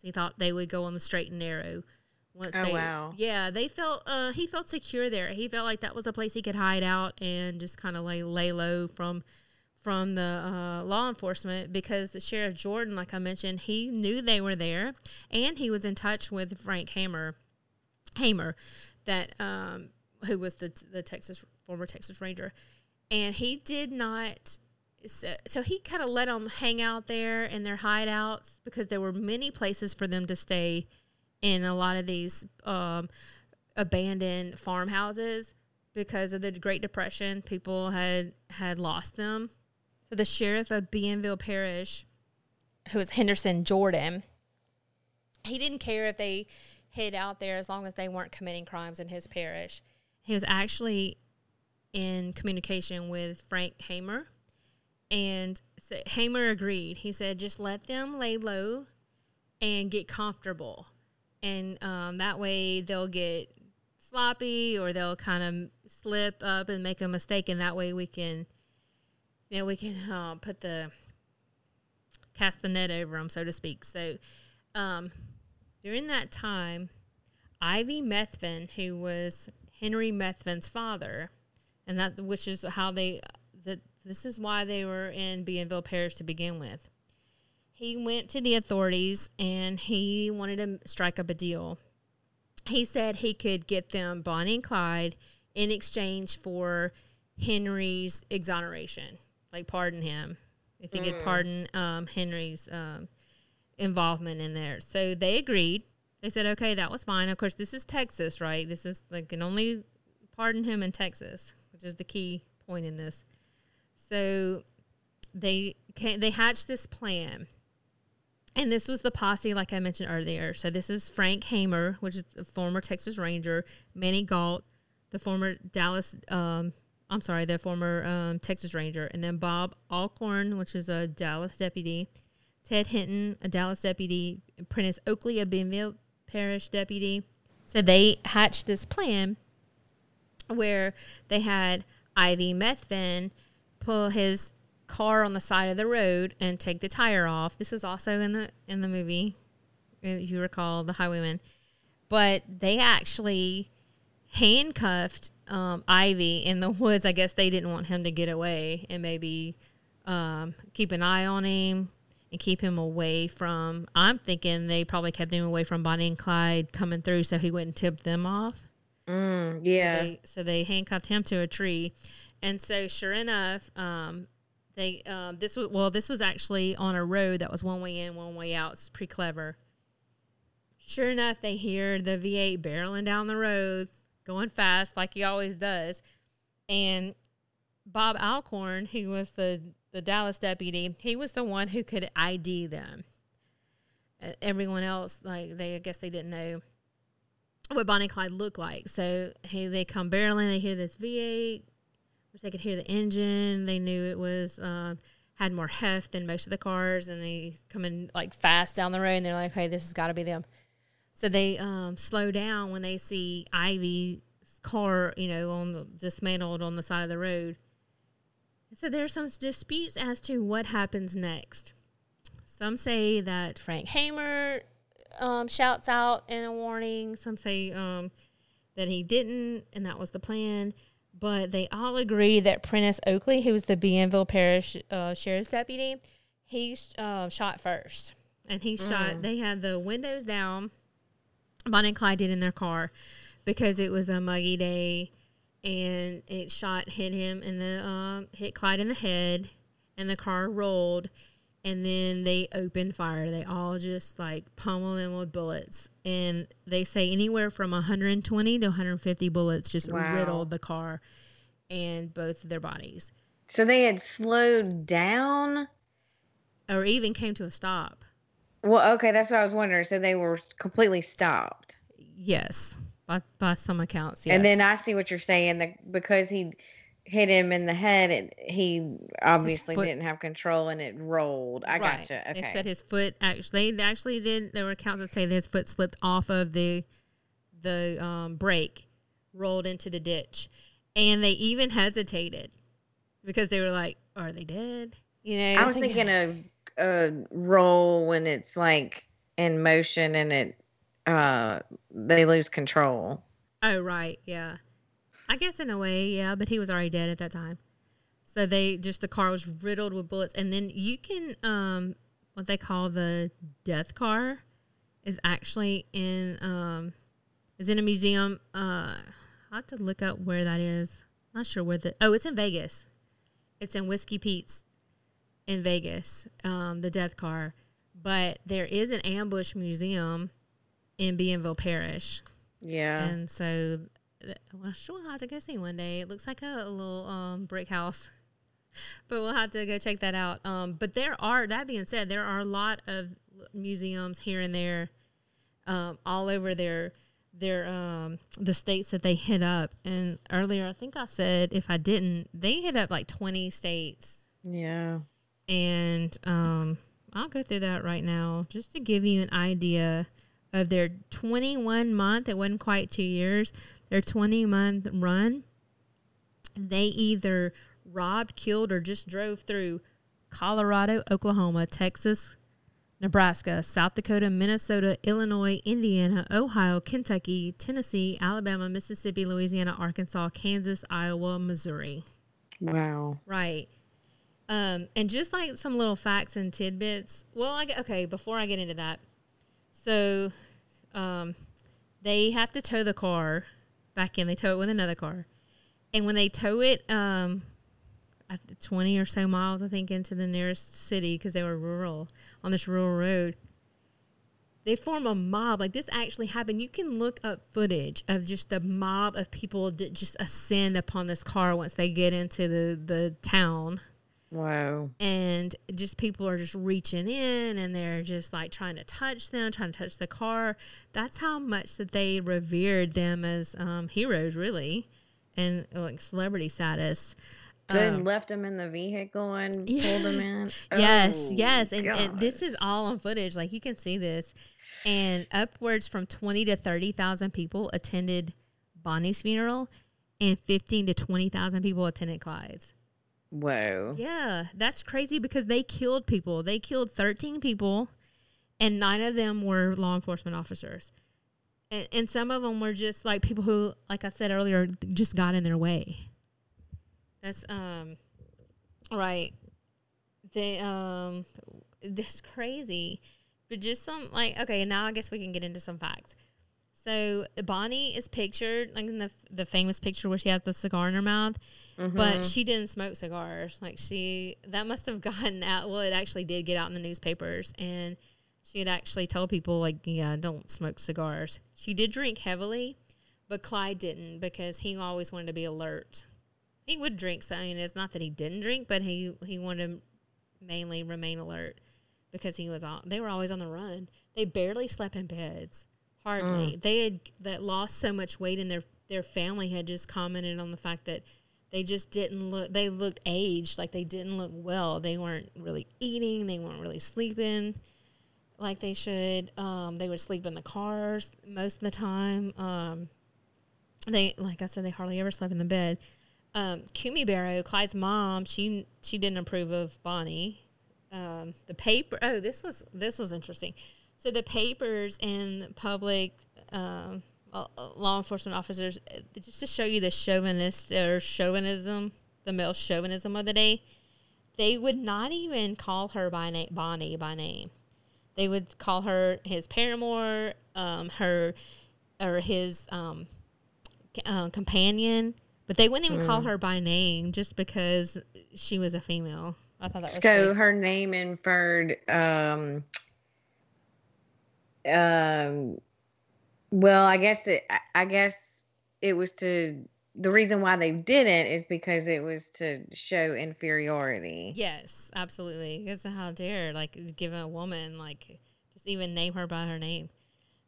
He thought they would go on the straight and narrow. Once oh, they, wow. Yeah, they felt, uh, he felt secure there. He felt like that was a place he could hide out and just kind of lay, lay low from from the uh, law enforcement, because the Sheriff Jordan, like I mentioned, he knew they were there, and he was in touch with Frank Hamer, Hamer that um, who was the the Texas former Texas Ranger. And he did not... So, so he kind of let them hang out there in their hideouts, because there were many places for them to stay in a lot of these um, abandoned farmhouses. Because of the Great Depression, people had, had lost them. So the sheriff of Bienville Parish, who was Henderson Jordan, he didn't care if they hid out there as long as they weren't committing crimes in his parish. He was actually in communication with Frank Hamer. And so Hamer agreed. He said, just let them lay low and get comfortable. And um, that way they'll get sloppy, or they'll kind of slip up and make a mistake. And that way we can, you know, we can uh, put the, cast the net over them, so to speak. So um, during that time, Ivy Methvin, who was Henry Methvin's father, and that, which is how they, the, This is why they were in Bienville Parish to begin with. He went to the authorities, and he wanted to strike up a deal. He said he could get them Bonnie and Clyde in exchange for Henry's exoneration, like pardon him, if he mm. could pardon um, Henry's um, involvement in there. So they agreed. They said, okay, that was fine. Of course, this is Texas, right? This is, they can only pardon him in Texas, which is the key point in this. So they came, they hatched this plan, and this was the posse, like I mentioned earlier. So this is Frank Hamer, which is the former Texas Ranger, Manny Galt, the former Dallas, um, I'm sorry, the former um, Texas Ranger, and then Bob Alcorn, which is a Dallas deputy, Ted Hinton, a Dallas deputy, Prentice Oakley, a Bienville Parish deputy. So they hatched this plan where they had Ivy Methvin pull his car on the side of the road and take the tire off. This is also in the in the movie, if you recall, The Highwayman. But they actually handcuffed um, Ivy in the woods. I guess they didn't want him to get away, and maybe um, keep an eye on him and keep him away from, I'm thinking they probably kept him away from Bonnie and Clyde coming through so he wouldn't tip them off. Mm, yeah. So they, so they handcuffed him to a tree. And so, sure enough, um, they um, this was well. This was actually on a road that was one way in, one way out. It's pretty clever. Sure enough, they hear the V eight barreling down the road, going fast like he always does. And Bob Alcorn, who was the the Dallas deputy, he was the one who could I D them. Uh, everyone else, like they, I guess they didn't know what Bonnie and Clyde looked like. So hey, they come barreling. They hear this V eight. They could hear the engine. They knew it was um, had more heft than most of the cars, and they come in like fast down the road. And they're like, "Hey, this has got to be them." So they um, slow down when they see Ivy's car, you know, on the, dismantled on the side of the road. So there's some disputes as to what happens next. Some say that Frank Hamer um, shouts out in a warning. Some say um, that he didn't, and that was the plan. But they all agree that Prentice Oakley, who was the Bienville Parish uh, Sheriff's Deputy, he uh, shot first. And he mm. shot, they had the windows down, Bonnie and Clyde did in their car, because it was a muggy day, and it shot, hit him in the, um, hit Clyde in the head, and the car rolled, and then they opened fire. They all just, like, pummeled him with bullets. And they say anywhere from one hundred twenty to one hundred fifty bullets just wow. riddled the car and both of their bodies. So they had slowed down? Or even came to a stop. Well, okay, that's what I was wondering. So they were completely stopped. Yes, by by some accounts. Yes. And then I see what you're saying. The, because he hit him in the head, it, he obviously foot, didn't have control, and it rolled. I right. gotcha. Okay. They said his foot actually. They actually did. There were accounts that say that his foot slipped off of the the um, brake, rolled into the ditch, and they even hesitated because they were like, "Are they dead?" You know. I was thinking, thinking of. A roll when it's like in motion and it uh they lose control. Oh right, yeah. I guess in a way, yeah, but he was already dead at that time. So they just the car was riddled with bullets, and then you can um what they call the death car is actually in um is in a museum. Uh I have to look up where that is. Not sure where the oh, it's in Vegas. It's in Whiskey Pete's. In Vegas, um, the death car. But there is an ambush museum in Bienville Parish. Yeah. And so, well, sure, we'll have to go see one day. It looks like a, a little um, brick house. But we'll have to go check that out. Um, but there are, that being said, there are a lot of museums here and there, um, all over their, their um, the states that they hit up. And earlier, I think I said, if I didn't, they hit up like twenty states. Yeah. And um, I'll go through that right now just to give you an idea of their twenty-one month, it wasn't quite two years, their twenty month run. They either robbed, killed, or just drove through Colorado, Oklahoma, Texas, Nebraska, South Dakota, Minnesota, Illinois, Indiana, Ohio, Kentucky, Tennessee, Alabama, Mississippi, Louisiana, Arkansas, Kansas, Iowa, Missouri. Wow. Right. Um, and just like some little facts and tidbits. Well, I, okay, before I get into that. So um, they have to tow the car back in. They tow it with another car. And when they tow it um, twenty or so miles, I think, into the nearest city, because they were rural, on this rural road, they form a mob. Like, this actually happened. You can look up footage of just the mob of people that just ascend upon this car once they get into the, the town. Wow. And just people are just reaching in, and they're just like trying to touch them, trying to touch the car. That's how much that they revered them as um, heroes, really, and like celebrity status. So um, they left them in the vehicle and yeah. pulled them in? Oh, yes, yes. And, and this is all on footage. Like, you can see this. And upwards from twenty to thirty thousand people attended Bonnie's funeral, and fifteen to twenty thousand people attended Clyde's. Whoa. Yeah, that's crazy, because they killed people. They killed thirteen people, and nine of them were law enforcement officers. And, and some of them were just like people who, like I said earlier, just got in their way. That's, um, right. They, um, that's crazy. But just some, like, okay, now I guess we can get into some facts. So Bonnie is pictured, like in the the famous picture where she has the cigar in her mouth, mm-hmm. but she didn't smoke cigars. Like she, that must have gotten out. Well, it actually did get out in the newspapers, and she had actually told people, like, yeah, don't smoke cigars. She did drink heavily, but Clyde didn't, because he always wanted to be alert. He would drink something. I mean, it's not that he didn't drink, but he, he wanted to mainly remain alert, because he was all, they were always on the run. They barely slept in beds. Hardly. Mm. They had that lost so much weight, and their their family had just commented on the fact that they just didn't look, they looked aged, like they didn't look well. They weren't really eating. They weren't really sleeping like they should. Um, they would sleep in the cars most of the time. Um, they, like I said, they hardly ever slept in the bed. Um, Cumie Barrow, Clyde's mom, she she didn't approve of Bonnie. Um, the paper, oh, this was this was interesting. So the papers and public um, law enforcement officers, just to show you the chauvinist or chauvinism, the male chauvinism of the day, they would not even call her by name, Bonnie by name. They would call her his paramour, um, her or his um, uh, companion, but they wouldn't even mm. call her by name just because she was a female. I thought that was so funny. Her name inferred. Um, Um, well, I guess it, I guess it was to, the reason why they didn't is because it was to show inferiority. Yes, absolutely. Because how dare, like, give a woman, like, even name her by her name.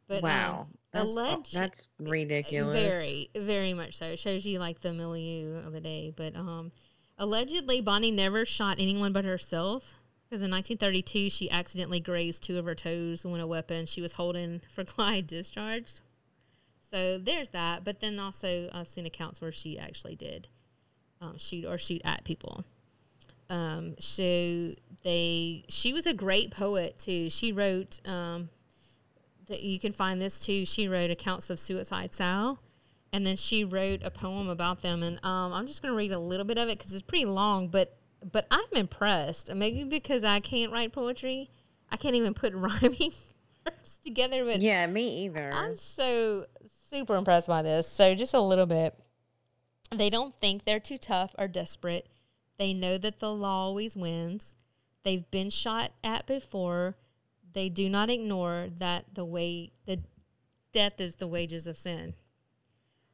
But wow. Um, that's, alleged, that's ridiculous. Very, very much so. It shows you, like, the milieu of the day. But um, allegedly, Bonnie never shot anyone but herself. Because in nineteen thirty-two, she accidentally grazed two of her toes when a weapon she was holding for Clyde discharged. So there's that. But then also, I've seen accounts where she actually did um, shoot or shoot at people. Um, so they, she was a great poet, too. She wrote, um, that you can find this, too. She wrote accounts of suicide Sal. And then she wrote a poem about them. And um, I'm just going to read a little bit of it because it's pretty long, but But I'm impressed. Maybe because I can't write poetry. I can't even put rhyming words together. But yeah, me either. I'm so super impressed by this. So just a little bit. They don't think they're too tough or desperate. They know that the law always wins. They've been shot at before. They do not ignore that the way the death is the wages of sin.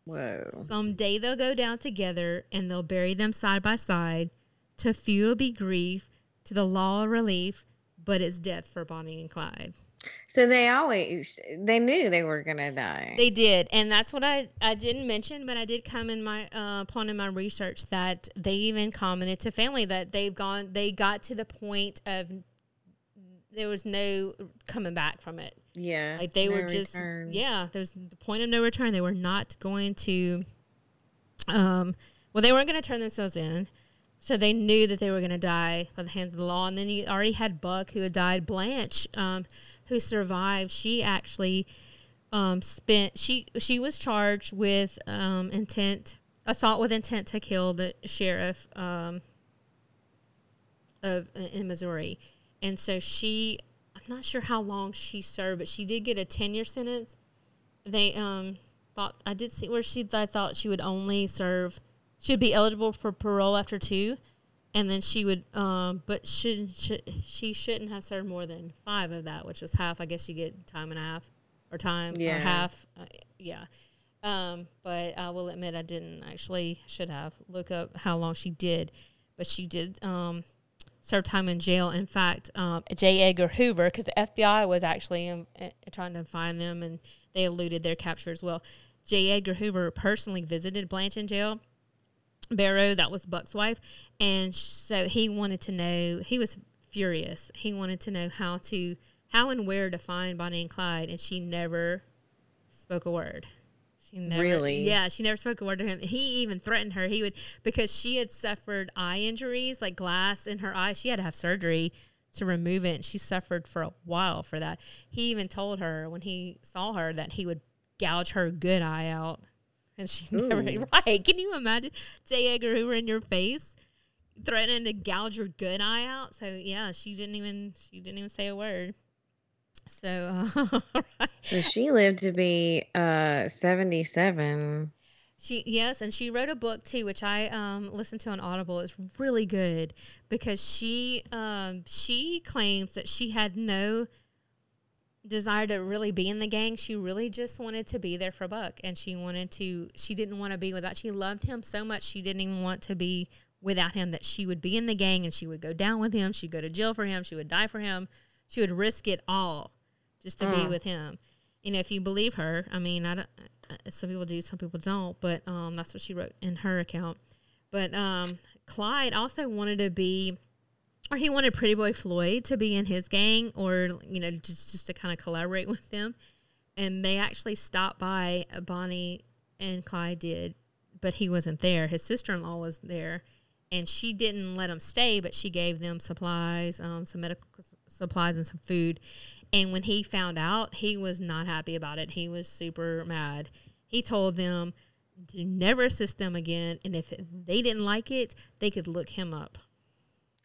Whoa. Someday they'll go down together and they'll bury them side by side. To few it'll be grief, to the law relief, but it's death for Bonnie and Clyde. So they always, they knew they were going to die. They did. And that's what I, I didn't mention, but I did come in my, uh, upon in my research that they even commented to family that they've gone, they got to the point of there was no coming back from it. Yeah. Like they no were just, return. yeah, there's the point of no return. They were not going to, um, well, they weren't going to turn themselves in. So they knew that they were going to die by the hands of the law. And then you already had Buck, who had died. Blanche, um, who survived, she actually um, spent, she she was charged with um, intent, assault with intent to kill the sheriff um, of in Missouri. And so she, I'm not sure how long she served, but she did get a ten-year sentence. They um, thought, I did see where she, I thought she would only serve she would be eligible for parole after two, and then she would, um, but shouldn't, should, she shouldn't have served more than five of that, which was half. I guess you get time and a half, or time, yeah. or half, uh, yeah. Um, but I will admit I didn't actually, should have, look up how long she did. But she did um, serve time in jail. In fact, um, J. Edgar Hoover, because the F B I was actually um, uh, trying to find them, and they eluded their capture as well. J. Edgar Hoover personally visited Blanche in jail. Barrow, that was Buck's wife, and so he wanted to know, he was furious, he wanted to know how to, how and where to find Bonnie and Clyde, and she never spoke a word. She never, really? Yeah, she never spoke a word to him. He even threatened her, he would, because she had suffered eye injuries, like glass in her eye, she had to have surgery to remove it, and she suffered for a while for that. He even told her, when he saw her, that he would gouge her good eye out. And she never, Ooh. right, can you imagine J. Edgar Hoover in your face threatening to gouge your good eye out? So, yeah, she didn't even, she didn't even say a word. So, uh, right. So she lived to be uh, seventy-seven. She, yes, and she wrote a book, too, which I um, listened to on Audible. It's really good because she um, she claims that she had no desire to really be in the gang. She really just wanted to be there for Buck, and she wanted to she didn't want to be without she loved him so much she didn't even want to be without him, that she would be in the gang and she would go down with him, she'd go to jail for him, she would die for him, she would risk it all just to uh. be with him. You know, if you believe her, I mean, I don't, some people do, some people don't, but um that's what she wrote in her account. But um Clyde also wanted to be Or he wanted Pretty Boy Floyd to be in his gang, or, you know, just, just to kind of collaborate with them. And they actually stopped by, Bonnie and Clyde did, but he wasn't there. His sister-in-law was there, and she didn't let him stay, but she gave them supplies, um, some medical supplies and some food. And when he found out, he was not happy about it. He was super mad. He told them to never assist them again, and if they didn't like it, they could look him up.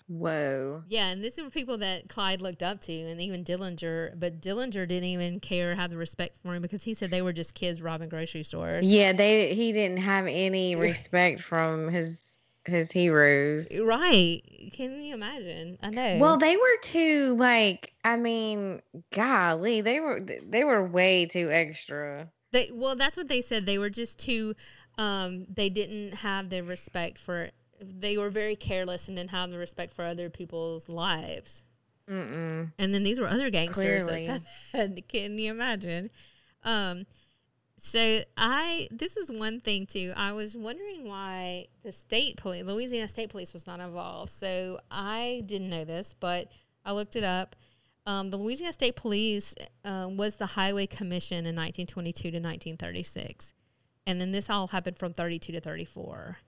Whoa. Yeah, and these were people that Clyde looked up to, and even Dillinger. But Dillinger didn't even care, have the respect for him, because he said they were just kids robbing grocery stores. Yeah, they he didn't have any respect from his his heroes. Right. Can you imagine? I know. Well, they were too, like, I mean, golly, they were they were way too extra. They well, that's what they said. They were just too, um, they didn't have the respect for it. They were very careless and didn't have the respect for other people's lives. Mm-mm. And then these were other gangsters. Clearly. That said, can you imagine? Um, so I, this is one thing too. I was wondering why the state police, Louisiana State Police, was not involved. So I didn't know this, but I looked it up. Um, the Louisiana State Police uh, was the Highway Commission in nineteen twenty-two to nineteen thirty-six. And then this all happened from thirty-two to thirty-four.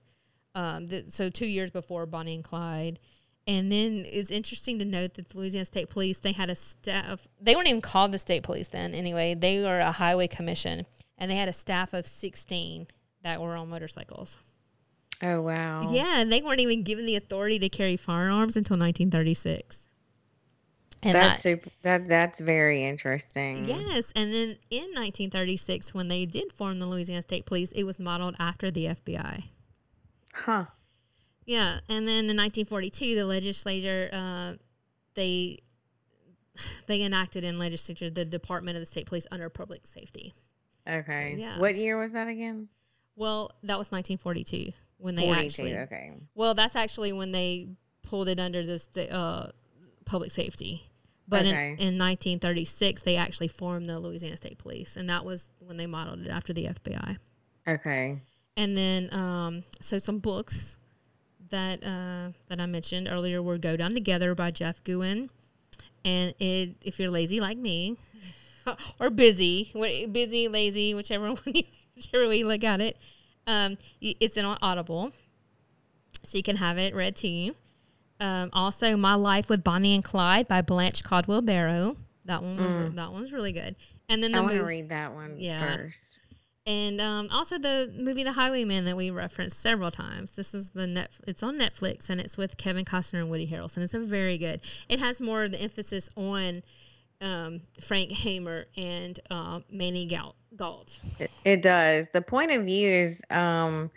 Um, th- so two years before Bonnie and Clyde. And then it's interesting to note that the Louisiana State Police, they had a staff. They weren't even called the State Police then. Anyway, they were a highway commission. And they had a staff of sixteen that were on motorcycles. Oh, wow. Yeah, and they weren't even given the authority to carry firearms until nineteen thirty-six. And that's that, super, that that's very interesting. Yes, and then in nineteen thirty-six, when they did form the Louisiana State Police, it was modeled after the F B I. Huh. Yeah, and then in nineteen forty-two, the legislature, uh, they they enacted in legislature the Department of the State Police under public safety. Okay. So, yeah. What year was that again? Well, that was nineteen forty-two when they actually. Okay. Well, that's actually when they pulled it under this uh, public safety. But okay. in, in nineteen thirty-six, they actually formed the Louisiana State Police, and that was when they modeled it after the F B I. Okay. And then, um, so some books that uh, that I mentioned earlier were Go Down Together by Jeff Gouin. And it, if you're lazy like me, or busy, busy, lazy, whichever one you, whichever way you look at it, um, it's in on Audible, so you can have it read to you. Um, also, My Life with Bonnie and Clyde by Blanche Caldwell-Barrow. That one was mm. that one's really good. And then the I want to read that one yeah. first. And um, also the movie The Highwayman that we referenced several times. This is the net. It's on Netflix, and it's with Kevin Costner and Woody Harrelson. It's a very good. It has more of the emphasis on um, Frank Hamer and uh, Manny Gault. It, it does. The point of view is. Um,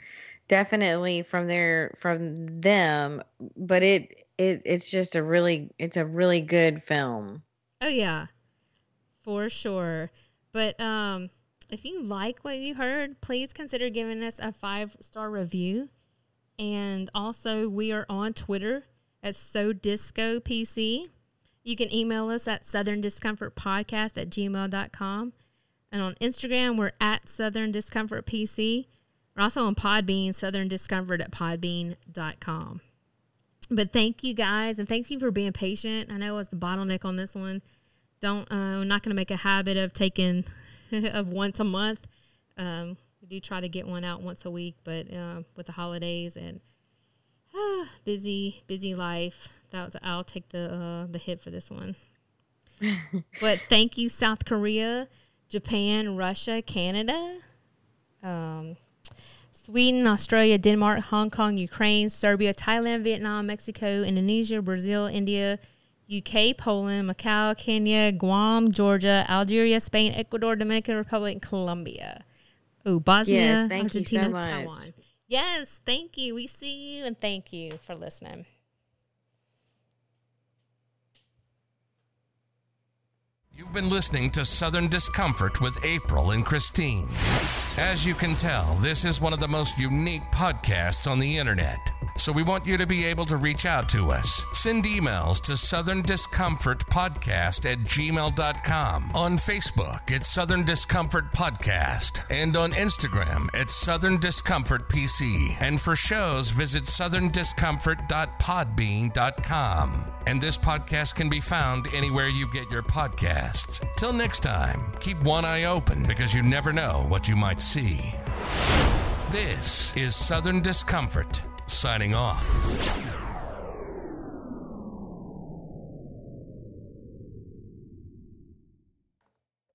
Definitely from their from them, but it it it's just a really it's a really good film. Oh yeah, for sure. But um, if you like what you heard, please consider giving us a five star review. And also, we are on Twitter at SoDiscoPC. You can email us at southerndiscomfortpodcast at gmail dot com, and on Instagram we're at southerndiscomfortpc. We're also on Podbean, Southern Discomfort at podbean dot com. But thank you guys, and thank you for being patient. I know I was the bottleneck on this one. Don't, uh, I'm not going to make a habit of taking of once a month. Um, we do try to get one out once a week, but uh, with the holidays and uh, busy, busy life, that was, I'll take the uh, the hit for this one. But thank you, South Korea, Japan, Russia, Canada. Um. Sweden, Australia, Denmark, Hong Kong, Ukraine, Serbia, Thailand, Vietnam, Mexico, Indonesia, Brazil, India, U K, Poland, Macau, Kenya, Guam, Georgia, Algeria, Spain, Ecuador, Dominican Republic, Colombia. Oh, Bosnia, yes, thank Argentina, you so much. Taiwan. Yes, thank you. We see you, and thank you for listening. You've been listening to Southern Discomfort with April and Christine. As you can tell, this is one of the most unique podcasts on the internet. So we want you to be able to reach out to us. Send emails to southerndiscomfortpodcast at gmail dot com. On Facebook, it's Southern Discomfort Podcast. And on Instagram, it's Southern Discomfort P C. And for shows, visit southern discomfort dot podbean dot com. And this podcast can be found anywhere you get your podcasts. Till next time, keep one eye open, because you never know what you might see. This is Southern Discomfort. Signing off.